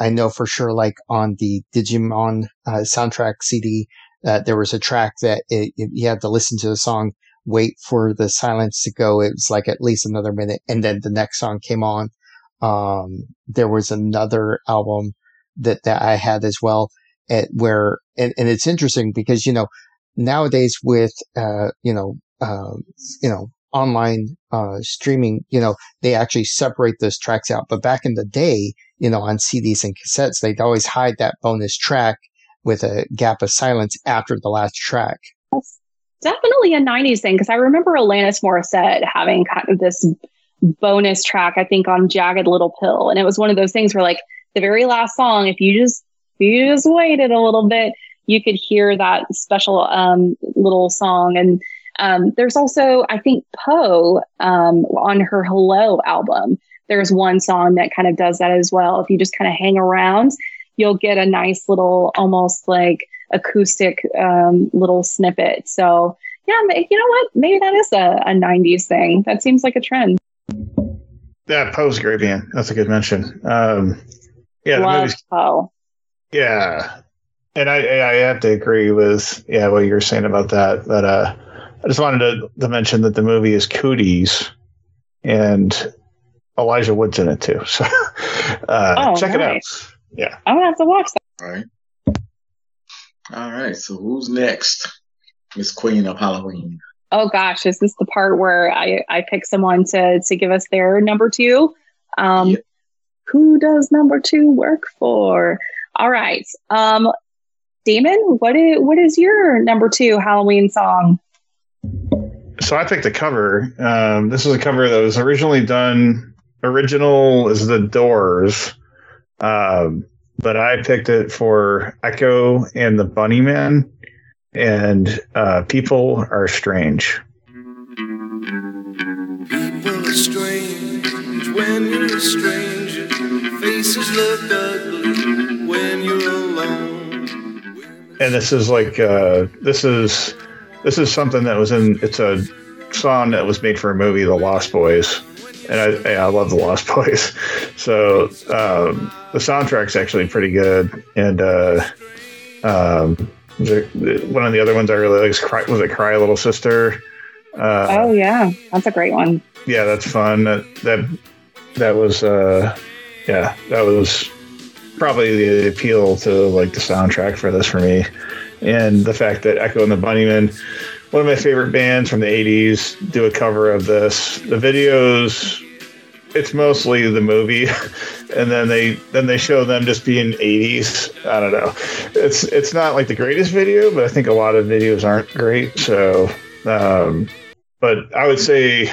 know for sure, like on the Digimon soundtrack CD, there was a track that you had to listen to the song, wait for the silence to go. It was like at least another minute. And then the next song came on. There was another album that I had as well and it's interesting because, you know, nowadays with, online, streaming, you know, they actually separate those tracks out. But back in the day, you know, on CDs and cassettes, they'd always hide that bonus track with a gap of silence after the last track. That's definitely a 90s thing, because I remember Alanis Morissette having kind of this bonus track, I think, on Jagged Little Pill. And it was one of those things where, like, the very last song, if you just waited a little bit, you could hear that special little song. And there's also, I think, Poe on her Hello album. There's one song that kind of does that as well. If you just kind of hang around, you'll get a nice little, almost like acoustic little snippet. So yeah, you know what? Maybe that is a 90s thing. That seems like a trend. Yeah, Poe's a great band. That's a good mention. Yeah, the movie's Poe. Yeah, and I have to agree with what you were saying about that. But I just wanted to mention that the movie is Cooties, and Elijah Wood's in it too. So check it out. Yeah, I'm gonna have to watch that. All right. So who's next? Miss Queen of Halloween. Oh gosh, is this the part where I pick someone to give us their number two? Yep. Who does number two work for? All right, Damon, what is your number two Halloween song? So I picked a cover. This was a cover that was originally done. Original is The Doors. But I picked it for Echo and the Bunnymen and People Are Strange. People are strange when you're a stranger. Faces look ugly when you're alone. And this is like this is something that was in. It's a song that was made for a movie, The Lost Boys. And I love The Lost Boys. So the soundtrack's actually pretty good. And one of the other ones I really like was Cry Little Sister. Oh, yeah. That's a great one. Yeah, that's fun. That was probably the appeal to like the soundtrack for this for me. And the fact that Echo and the Bunnymen, one of my favorite bands from the 80s, do a cover of this. The videos, it's mostly the movie, and then they show them just being 80s. I don't know. It's not like the greatest video, but I think a lot of videos aren't great. So, but I would say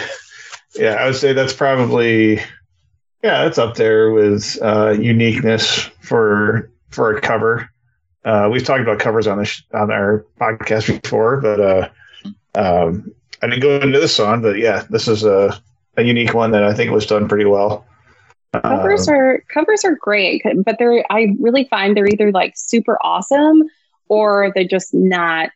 that's probably, that's up there with uniqueness for a cover. We've talked about covers on on our podcast before, but I didn't go into this song, but yeah, this is a unique one that I think was done pretty well. Covers are great, but I really find they're either like super awesome or they're just not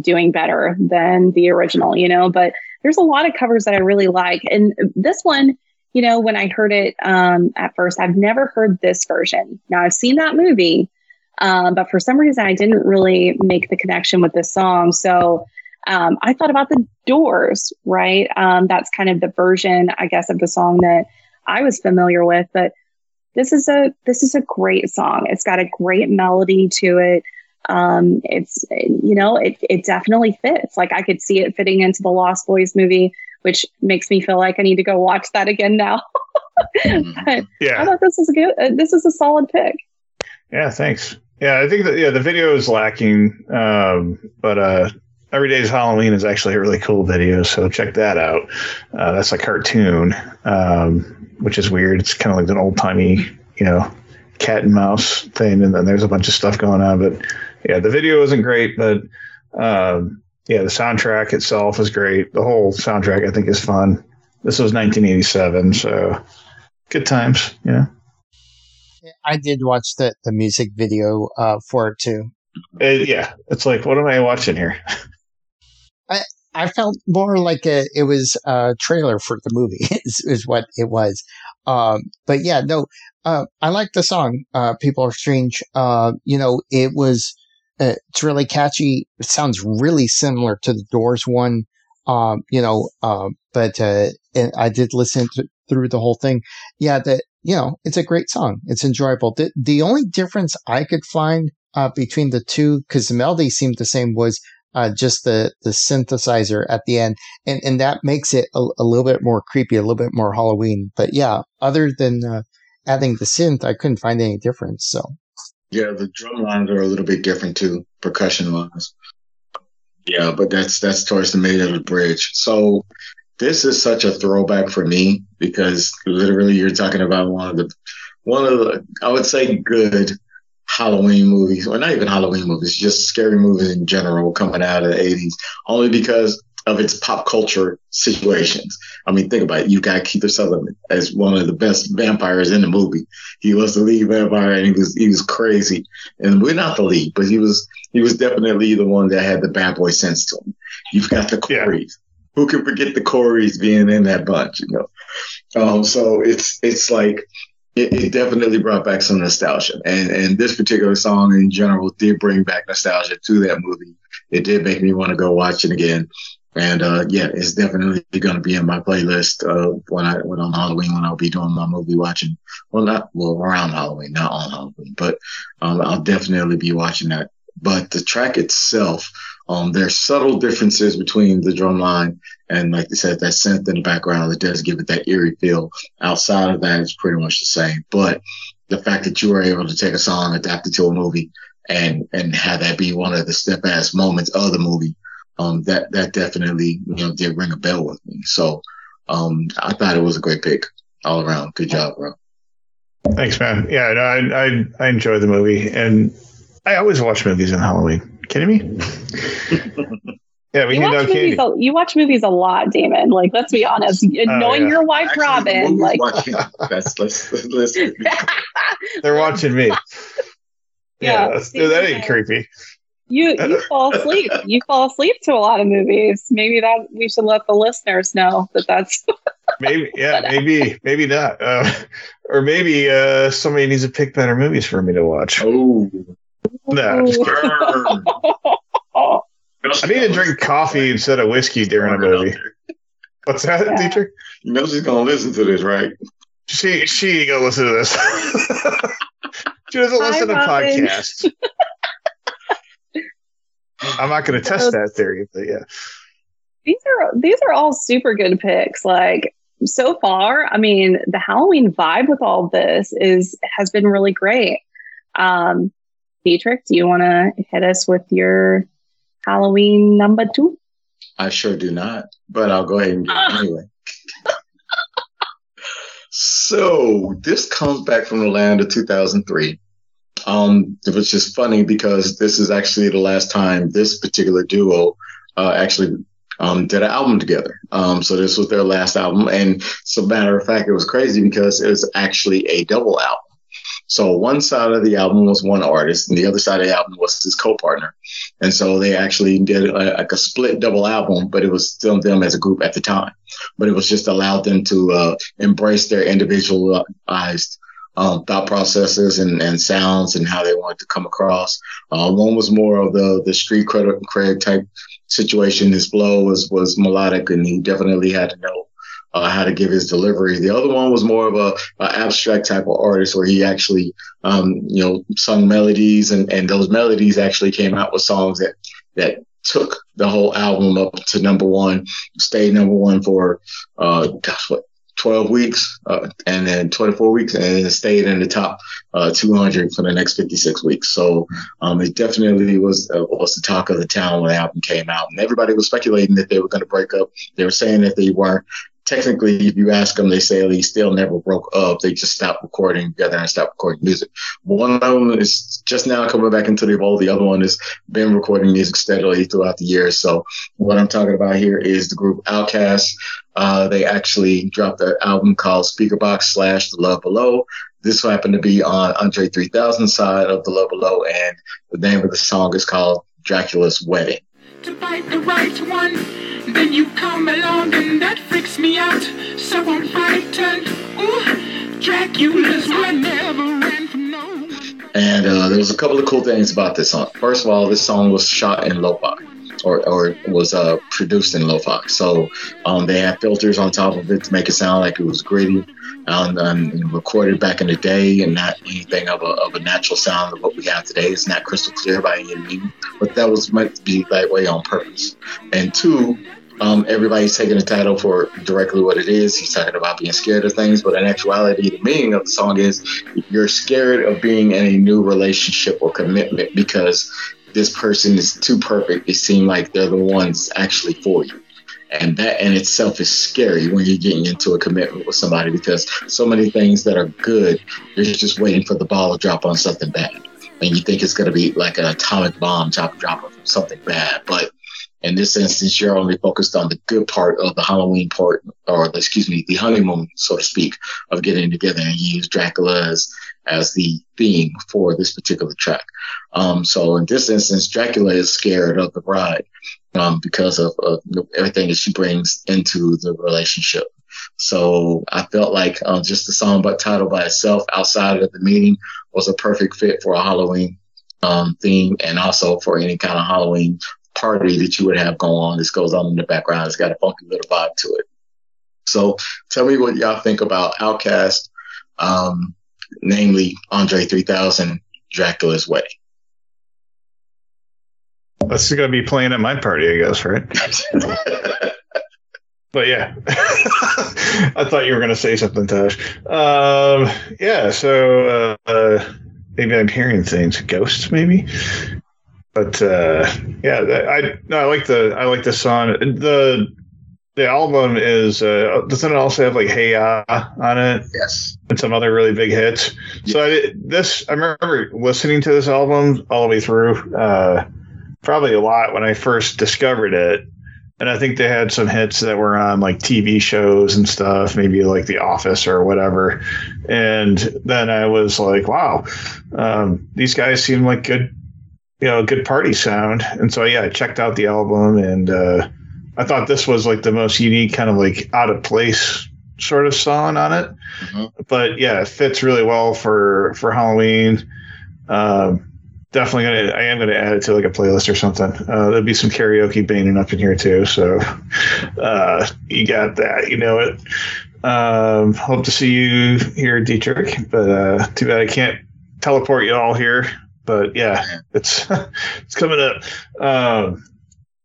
doing better than the original, you know, but there's a lot of covers that I really like. And this one, you know, when I heard it at first, I've never heard this version. Now I've seen that movie. But for some reason, I didn't really make the connection with this song. So I thought about The Doors, right? That's kind of the version, I guess, of the song that I was familiar with. But this is a great song. It's got a great melody to it. It's, you know, it definitely fits. Like, I could see it fitting into the Lost Boys movie, which makes me feel like I need to go watch that again now. But yeah, I thought this is a good, this is a solid pick. Yeah, thanks. Yeah, I think that, yeah, the video is lacking, but Every Day's Halloween is actually a really cool video, so check that out. That's a cartoon, which is weird. It's kind of like an old-timey, you know, cat and mouse thing, and then there's a bunch of stuff going on. But yeah, the video isn't great, but yeah, the soundtrack itself is great. The whole soundtrack, I think, is fun. This was 1987, so good times, you know. I did watch the music video for it, too. Yeah, it's like, what am I watching here? I felt more like it was a trailer for the movie is what it was. But yeah, no, I like the song, People Are Strange. You know, it was, it's really catchy. It sounds really similar to the Doors one, you know, but and I did listen through the whole thing. Yeah, that, you know, it's a great song. It's enjoyable. The only difference I could find between the two, because the melody seemed the same, was just the synthesizer at the end, and that makes it a little bit more creepy, a little bit more Halloween. But yeah, other than adding the synth, I couldn't find any difference. So yeah, the drum lines are a little bit different too, percussion lines. Yeah, but that's towards the middle of the bridge. So this is such a throwback for me, because literally you're talking about one of the I would say good Halloween movies, or not even Halloween movies, just scary movies in general coming out of the 80s, only because of its pop culture situations. I mean, think about it. You got Keith Sutherland as one of the best vampires in the movie. He was the lead vampire, and he was crazy. And we're not the lead, but he was definitely the one that had the bad boy sense to him. You've got the Coreys. Yeah. Who can forget the Coreys being in that bunch, you know? So it's like, it definitely brought back some nostalgia, and this particular song in general did bring back nostalgia to that movie. It did make me want to go watch it again, and yeah, it's definitely going to be in my playlist when on Halloween, when I'll be doing my movie watching. Well, around Halloween, not on Halloween, but I'll definitely be watching that. But the track itself, there's subtle differences between the drum line and, like I said, that synth in the background. It does give it that eerie feel. Outside of that, it's pretty much the same. But the fact that you were able to take a song, adapt it to a movie, and have that be one of the step-ass moments of the movie, that definitely, you know, did ring a bell with me. So I thought it was a great pick all around. Good job, bro. Thanks, man. Yeah, no, I enjoyed the movie, and I always watch movies on Halloween. Kidding me? Yeah, we need candy. You watch movies a lot, Damon. Like, let's be honest. Knowing your wife, actually, Robin, like, let's they're watching me. Yeah, see, that ain't creepy. You fall asleep. You fall asleep to a lot of movies. Maybe that we should let the listeners know that's. Maybe, yeah, maybe not, or maybe somebody needs to pick better movies for me to watch. Oh. No, I need to drink coffee instead of whiskey during a movie. What's that, teacher? You know she's gonna listen to this, right? She ain't gonna listen to this. She doesn't listen to podcasts. I'm not gonna test that theory, but yeah. These are all super good picks. Like, so far, I mean, the Halloween vibe with all this has been really great. Dietrich, do you want to hit us with your Halloween number 2? I sure do not, but I'll go ahead and do it anyway. So this comes back from the land of 2003, which is funny because this is actually the last time this particular duo did an album together. So this was their last album. And as a matter of fact, it was crazy because it was actually a double album. So one side of the album was one artist, and the other side of the album was his co-partner. And so they actually did like a split double album, but it was still them as a group at the time. But it was just allowed them to embrace their individualized thought processes and sounds and how they wanted to come across. One was more of the street cred type situation. His flow was melodic, and he definitely had to know how to give his delivery. The other one was more of a abstract type of artist where he actually, sung melodies, and those melodies actually came out with songs that took the whole album up to number one, stayed number one for 12 weeks, and then 24 weeks, and it stayed in the top 200 for the next 56 weeks. So it definitely was the talk of the town when the album came out, and everybody was speculating that they were going to break up. They were saying that they weren't. Technically, if you ask them, they say they still never broke up. They just stopped recording together and stopped recording music. One of them is just now coming back into the fold. The other one has been recording music steadily throughout the years. So what I'm talking about here is the group Outkast. They actually dropped an album called Speakerbox/ The Love Below. This happened to be on Andre 3000's side of The Love Below, and the name of the song is called Dracula's Wedding. To bite the right one, then you come along and that freaks me out, so I'm frightened. Ooh, Dracula's Wedding. Never ran from no one. And there was a couple of cool things about this song. First of all, this song was shot in lo-fi, or was produced in lo-fi. So they had filters on top of it to make it sound like it was gritty and recorded back in the day, and not anything of a natural sound of what we have today. It's not crystal clear by any means, but that was meant to be that way on purpose. And two, everybody's taking the title for directly what it is. He's talking about being scared of things, but in actuality, the meaning of the song is you're scared of being in a new relationship or commitment because this person is too perfect. It seems like they're the ones actually for you. And that in itself is scary when you're getting into a commitment with somebody, because so many things that are good, you're just waiting for the ball to drop on something bad. And you think it's going to be like an atomic bomb drop on something bad. But in this instance, you're only focused on the good part of the Halloween part, or the honeymoon, so to speak, of getting together, and you use Dracula as the theme for this particular track. So in this instance, Dracula is scared of the bride because of everything that she brings into the relationship. So I felt like just the song but title by itself, outside of the meaning, was a perfect fit for a Halloween theme, and also for any kind of Halloween party that you would have going on. This goes on in the background. It's got a funky little vibe to it. So tell me what y'all think about Outkast, namely Andre 3000, Dracula's Wedding. This is going to be playing at my party, I guess, right? But yeah, I thought you were going to say something, Tosh. So maybe I'm hearing things. Ghosts, maybe? But I like the song. The album is doesn't it also have like Hey Ya on it? Yes, and some other really big hits. Yes. So I remember listening to this album all the way through, probably a lot when I first discovered it. And I think they had some hits that were on like TV shows and stuff, maybe like The Office or whatever. And then I was like, wow, these guys seem like good. Good party sound. And so, I checked out the album, and I thought this was like the most unique kind of like out of place sort of song on it. Mm-hmm. But yeah, it fits really well for Halloween. Definitely I am going to add it to like a playlist or something. There'll be some karaoke banging up in here too. So you got that, you know it. Hope to see you here, Dietrich, but too bad I can't teleport you all here. But yeah, it's coming up. I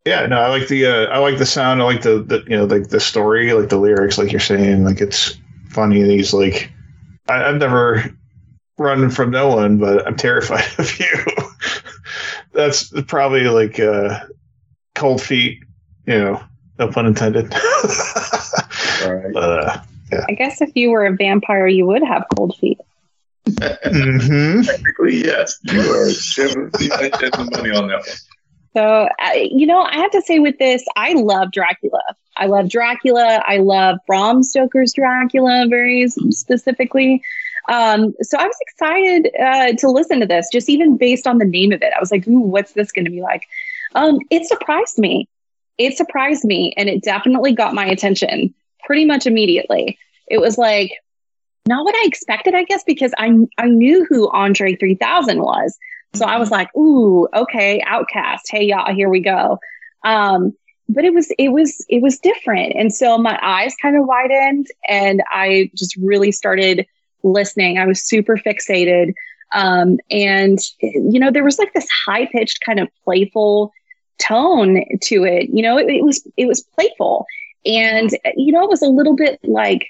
like the sound. I like the story, like the lyrics, like you're saying, like it's funny. These like I've never run from no one, but I'm terrified of you. That's probably like cold feet. No pun intended. All right. I guess if you were a vampire, you would have cold feet. Mm-hmm. Technically, yes. You are definitely money on that one. So, I have to say with this, I love Dracula. I love Dracula. I love Bram Stoker's Dracula very specifically. So I was excited to listen to this, just even based on the name of it. I was like, ooh, what's this going to be like? It surprised me. And it definitely got my attention pretty much immediately. It was like, not what I expected, I guess, because I knew who Andre 3000 was. So I was like, ooh, okay, Outkast. Hey, y'all, here we go. But it was different. And so my eyes kind of widened and I just really started listening. I was super fixated. And, you know, there was like this high pitched kind of playful tone to it. You know, it was playful. And, you know, it was a little bit like,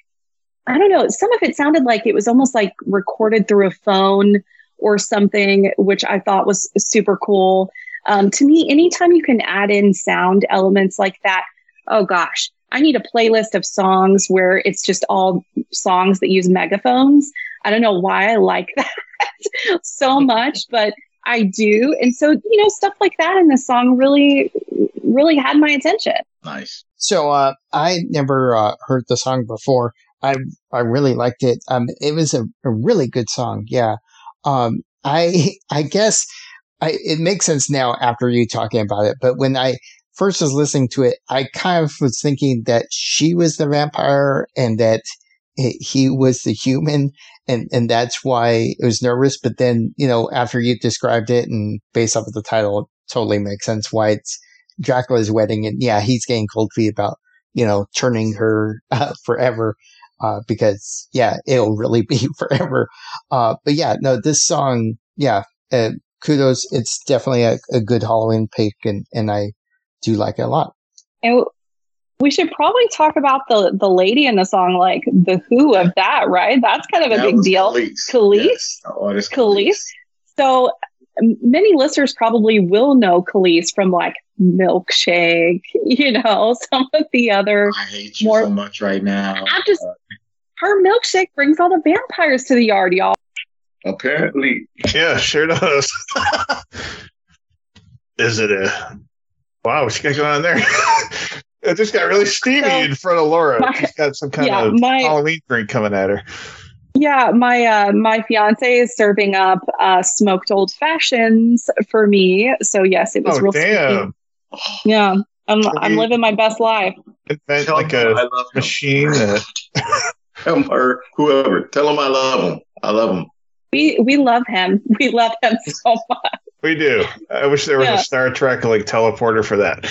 I don't know, some of it sounded like it was almost like recorded through a phone or something, which I thought was super cool. To me, anytime you can add in sound elements like that, oh gosh, I need a playlist of songs where it's just all songs that use megaphones. I don't know why I like that so much, but I do. And so, you know, stuff like that in the song really, really had my attention. Nice. So I never heard the song before. I really liked it. It was a really good song. Yeah. I guess it makes sense now after you talking about it. But when I first was listening to it, I kind of was thinking that she was the vampire and that he was the human. And that's why it was nervous. But then, you know, after you described it and based off of the title, it totally makes sense why it's Dracula's Wedding. And yeah, he's getting cold feet about, you know, turning her forever. Because yeah, it'll really be forever. But yeah, no, this song, yeah, kudos. It's definitely a good Halloween pick, and I do like it a lot. And we should probably talk about the lady in the song, like the who of that, right? That's kind of a big deal. Kelis. Yes, Kelis. So many listeners probably will know Kelis from like Milkshake, you know, some of the other. I hate you so much right now. Her Milkshake brings all the vampires to the yard, y'all. Apparently. Yeah, sure does. Is it a... Wow, what's going on there? It just got really steamy in front of Laura. She's got some kind of Halloween drink coming at her. Yeah, my fiance is serving up smoked old fashions for me. So yes, it was real damn. Steamy. Yeah, I'm living my best life. Invent like a machine. Tell him or whoever. Tell him I love him. I love him. We love him. We love him so much. We do. I wish there was a Star Trek like teleporter for that.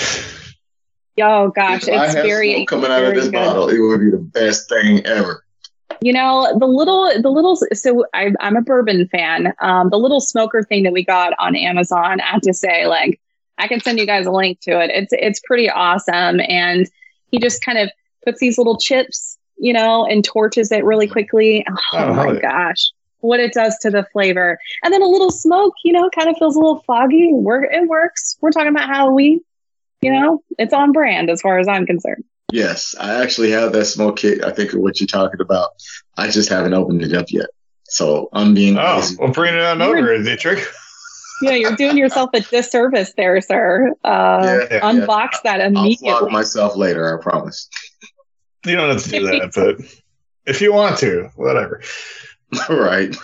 Oh gosh, if it's very coming out of this bottle. It would be the best thing ever. You know, the little. So I'm a bourbon fan. The little smoker thing that we got on Amazon. I have to say, like, I can send you guys a link to it. It's pretty awesome. And he just kind of puts these little chips, you know, and torches it really quickly. Oh my gosh. What it does to the flavor, and then a little smoke, you know, kind of feels a little foggy. It works. We're talking about Halloween, you know, it's on brand as far as I'm concerned. Yes, I actually have that smoke kit. I think of what you're talking about. I just haven't opened it up yet, so I'm being. Oh, lazy. Well, bring it on over, is the trick? Yeah, you're doing yourself a disservice there, sir. Unbox that immediately. I'll flog myself later. I promise. You don't have to do that, but if you want to, whatever. All right.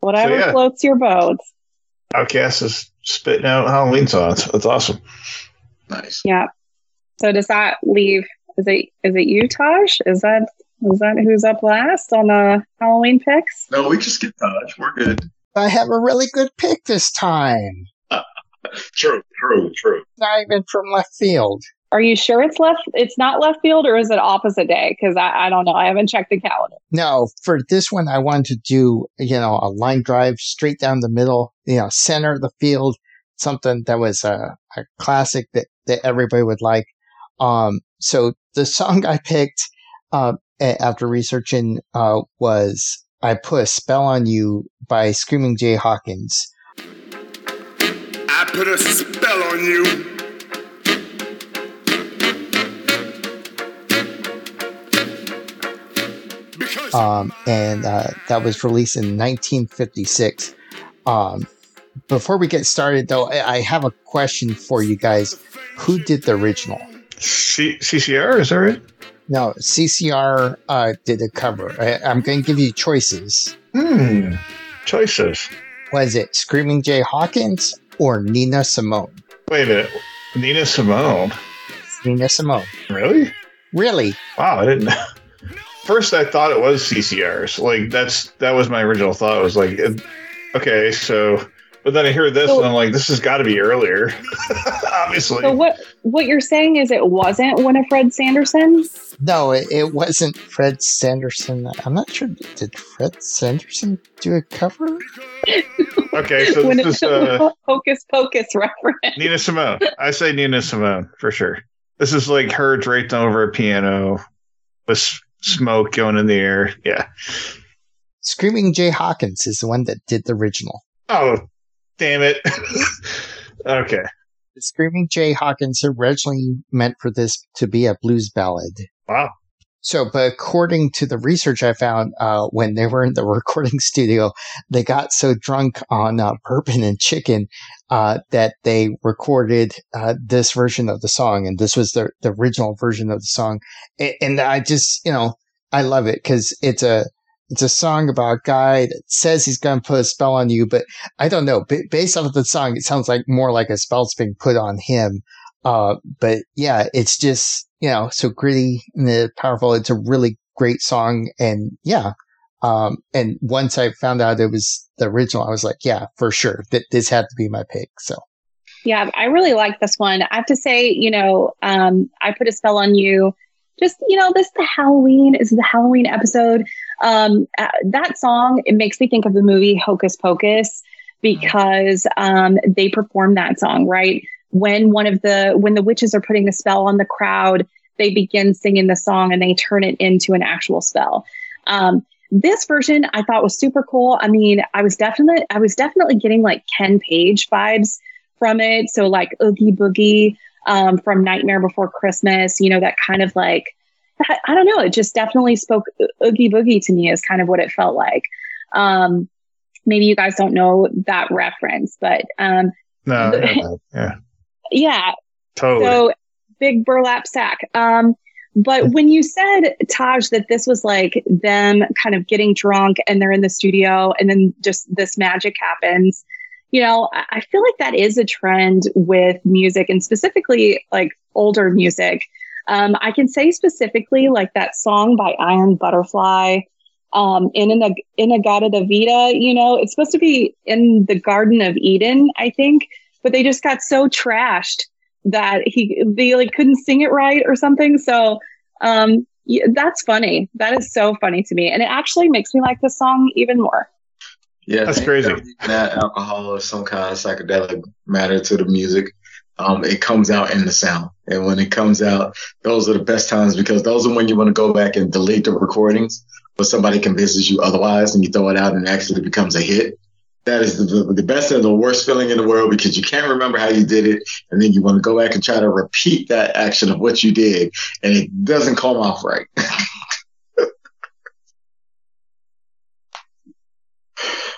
Whatever floats your boat. Outkast is spitting out Halloween songs. That's awesome. Nice. Yeah. So does that leave? Is it you, Taj? Is that who's up last on the Halloween picks? No, we just get Taj. We're good. I have a really good pick this time. True. Not even from left field. Are you sure it's left? It's not left field, or is it opposite day? Because I don't know. I haven't checked the calendar. No, for this one, I wanted to do, you know, a line drive straight down the middle, you know, center of the field, something that was a classic that everybody would like. So the song I picked after researching was I Put a Spell on You by Screamin' Jay Hawkins. I put a spell on you. And that was released in 1956. Before we get started, though, I have a question for you guys. Who did the original? CCR, is that right? No, CCR did a cover. I'm going to give you choices. Choices. Was it Screamin' Jay Hawkins or Nina Simone? Wait a minute. Nina Simone. Really? Wow, I didn't know. First, I thought it was CCR's. That was my original thought. It was like, okay, so But then I hear this, and I'm like, this has got to be earlier, obviously. So what you're saying is it wasn't one of Fred Sanderson? No, it wasn't Fred Sanderson. I'm not sure. Did Fred Sanderson do a cover? Okay, so this is Hocus Pocus reference. Nina Simone. I say Nina Simone, for sure. This is like her draped over a piano with smoke going in the air. Yeah. Screamin' Jay Hawkins is the one that did the original. Oh, damn it. Okay. The Screamin' Jay Hawkins originally meant for this to be a blues ballad. Wow. So, but according to the research I found, when they were in the recording studio, they got so drunk on bourbon and chicken that they recorded this version of the song. And this was the original version of the song. And I just, I love it because it's a song about a guy that says he's going to put a spell on you, but I don't know. Based off of the song, it sounds like more like a spell's being put on him. But yeah, it's just, so gritty and powerful. It's a really great song. And yeah. And once I found out it was the original, I was like, yeah, for sure that this had to be my pick. So. Yeah. I really like this one. I have to say, I Put a Spell on You. Just, this is the Halloween episode. That song, it makes me think of the movie Hocus Pocus because they perform that song, right? When the witches are putting the spell on the crowd, they begin singing the song and they turn it into an actual spell. This version I thought was super cool. I mean, I was definitely getting like Ken Page vibes from it. So like Oogie Boogie from Nightmare Before Christmas, that kind of like, I don't know. It just definitely spoke Oogie Boogie to me is kind of what it felt like. Maybe you guys don't know that reference, but no, yeah, totally. So big burlap sack. But when you said, Taj, that this was like them kind of getting drunk and they're in the studio, and then just this magic happens. I feel like that is a trend with music, and specifically like older music. I can say specifically like that song by Iron Butterfly, in a Gata da Vida, it's supposed to be in the Garden of Eden, I think, but they just got so trashed that they like couldn't sing it right or something. So, that's funny. That is so funny to me. And it actually makes me like the song even more. Yeah. That's crazy. That alcohol or some kind of psychedelic matter to the music. It comes out in the sound. And when it comes out, those are the best times because those are when you want to go back and delete the recordings, but somebody convinces you otherwise and you throw it out and it actually becomes a hit. That is the best and the worst feeling in the world because you can't remember how you did it. And then you want to go back and try to repeat that action of what you did. And it doesn't come off right.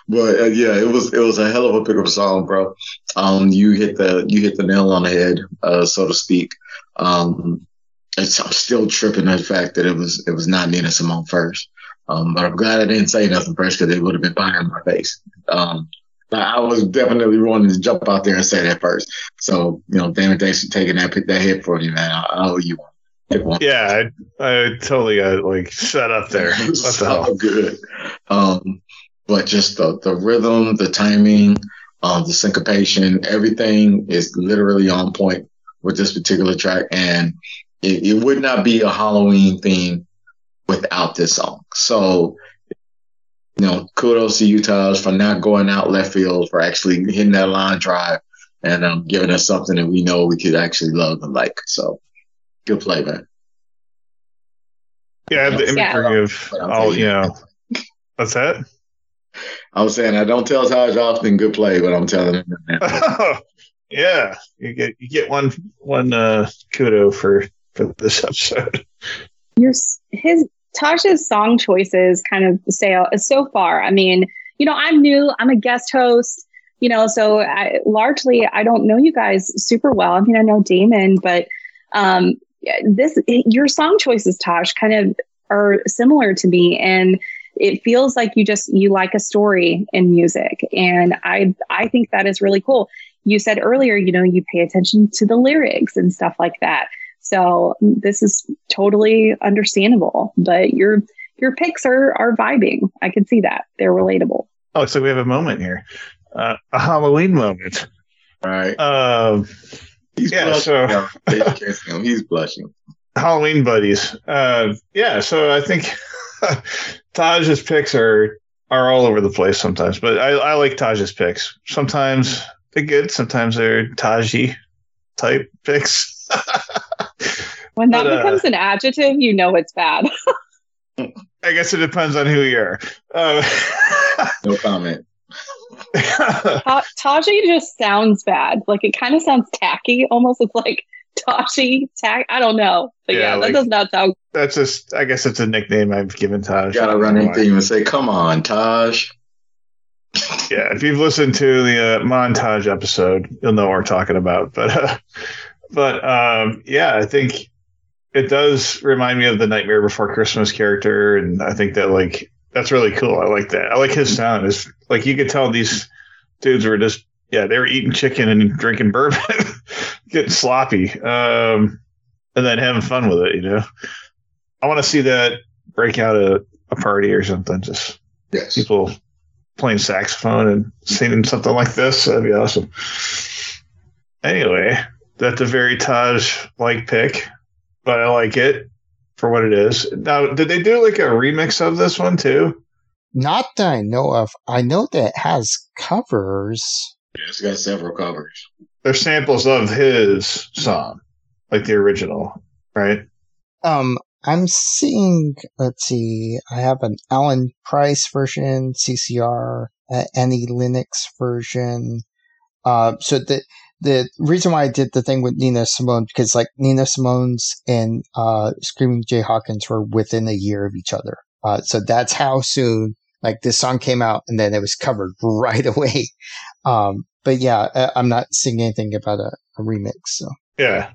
But yeah, it was a hell of a pickup song, bro. You hit the nail on the head, so to speak. I'm still tripping on the fact that it was not Nina Simone first. But I'm glad I didn't say nothing first because it would have been behind my face. I was definitely wanting to jump out there and say that first. So damn it, thanks for taking that hit for me, man. I owe you one. Yeah, I totally got like shut up there. What the hell? Good. But just the rhythm, the timing, the syncopation, everything is literally on point with this particular track. And it would not be a Halloween theme without this song. So, kudos to you, Taj, for not going out left field, for actually hitting that line drive and giving us something that we know we could actually love and like. So, good play, man. Yeah, the imagery of all, That's it. I was saying I don't tell Taj often good play, but I'm telling him now. Yeah, you get one kudo for this episode. Taj's song choices kind of say so far. I mean, I'm new. I'm a guest host. So I don't know you guys super well. I mean, I know Damon, but your song choices, Taj, kind of are similar to me and. It feels like you like a story in music. And I think that is really cool. You said earlier, you pay attention to the lyrics and stuff like that. So this is totally understandable, but your picks are vibing. I can see that. They're relatable. Oh, so we have a moment here. a Halloween moment. All right. He's blushing. So, he's blushing. Halloween buddies. So I think Taj's picks are all over the place sometimes, but I like Taj's picks. Sometimes they're good, sometimes they're Taji type picks. When that becomes an adjective, you know it's bad. I guess it depends on who you are. No comment. Taji just sounds bad. Like, it kind of sounds tacky almost. It's like Taji, tack. I don't know. But that does not sound. That's just, I guess it's a nickname I've given Taj. You gotta run into him and say, come on, Taj. Yeah, if you've listened to the montage episode, you'll know what we're talking about. But I think it does remind me of the Nightmare Before Christmas character, and I think that, like, that's really cool. I like that. I like his sound. It's like you could tell these dudes were just they were eating chicken and drinking bourbon, getting sloppy, and then having fun with it. You know, I want to see that break out a party or something. Just people playing saxophone and singing something like this. That'd be awesome. Anyway, that's a very Taj-like pick, but I like it for what it is. Now, did they do like a remix of this one too? Not that I know of. I know that it has covers. Yeah, it's got several covers. They're samples of his song, like the original, right? I'm seeing, let's see, I have an Alan Price version, CCR, any Linux version. So the reason why I did the thing with Nina Simone, because like Nina Simone's and Screamin' Jay Hawkins were within a year of each other. So that's how soon, like, this song came out and then it was covered right away. I'm not seeing anything about a remix. So. Yeah.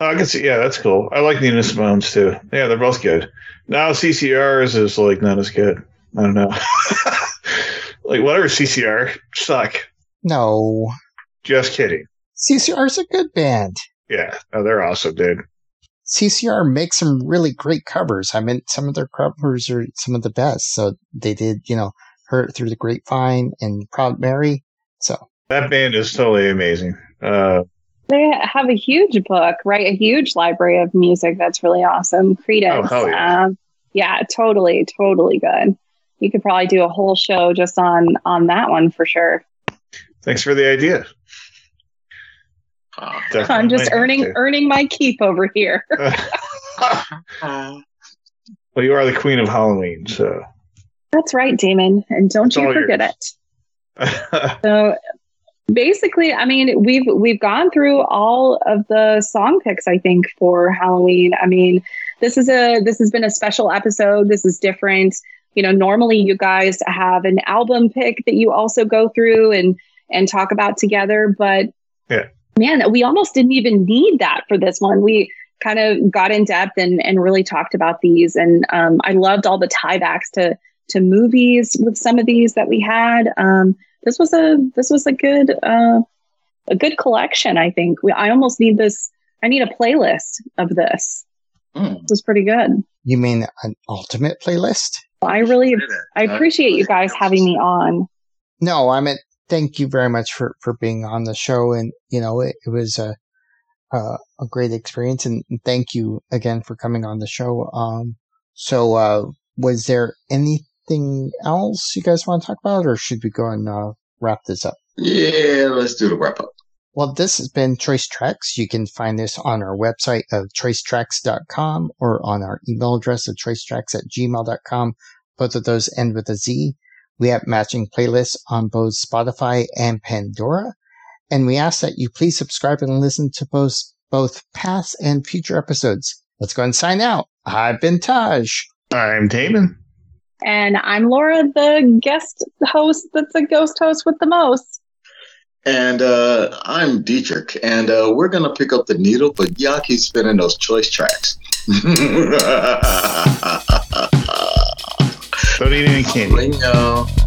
I can see. Yeah, that's cool. I like Nina Simone's too. Yeah, they're both good. Now CCR's is like not as good. I don't know. Like, whatever, CCR suck. No. Just kidding. CCR's a good band. Yeah, no, they're awesome, dude. CCR makes some really great covers. I mean, some of their covers are some of the best. So they did, Hurt Through the Grapevine and Proud Mary. So that band is totally amazing. They have a huge book, right? A huge library of music that's really awesome. Creedence. Oh, hell yeah. Totally, totally good. You could probably do a whole show just on that one for sure. Thanks for the idea. I'm just earning my keep over here. Well, you are the queen of Halloween, so. That's right, Damon. And don't you forget it. So basically, I mean, we've gone through all of the song picks, I think, for Halloween. I mean, this has been a special episode. This is different. Normally you guys have an album pick that you also go through and talk about together, but man, we almost didn't even need that for this one. We kind of got in depth and really talked about these. And I loved all the tiebacks to movies with some of these that we had. This was a good collection, I think. I almost need this. I need a playlist of this. Mm. This was pretty good. You mean an ultimate playlist? I appreciate you guys having me on. No, I meant thank you very much for being on the show. And, it was a great experience. And thank you again for coming on the show. So was there anything else you guys want to talk about, or should we go and wrap this up? Yeah, let's do the wrap up. Well, this has been Choice Tracks. You can find this on our website of choicetracks.com or on our email address of choicetracks@gmail.com. Both of those end with a Z. We have matching playlists on both Spotify and Pandora, and we ask that you please subscribe and listen to both past and future episodes. Let's go and sign out. I've been Taj. I'm Damon. And I'm Laura, the guest host that's a ghost host with the most. And I'm Dietrich, and we're going to pick up the needle, but y'all keep spinning those choice tracks. Don't eat any candy.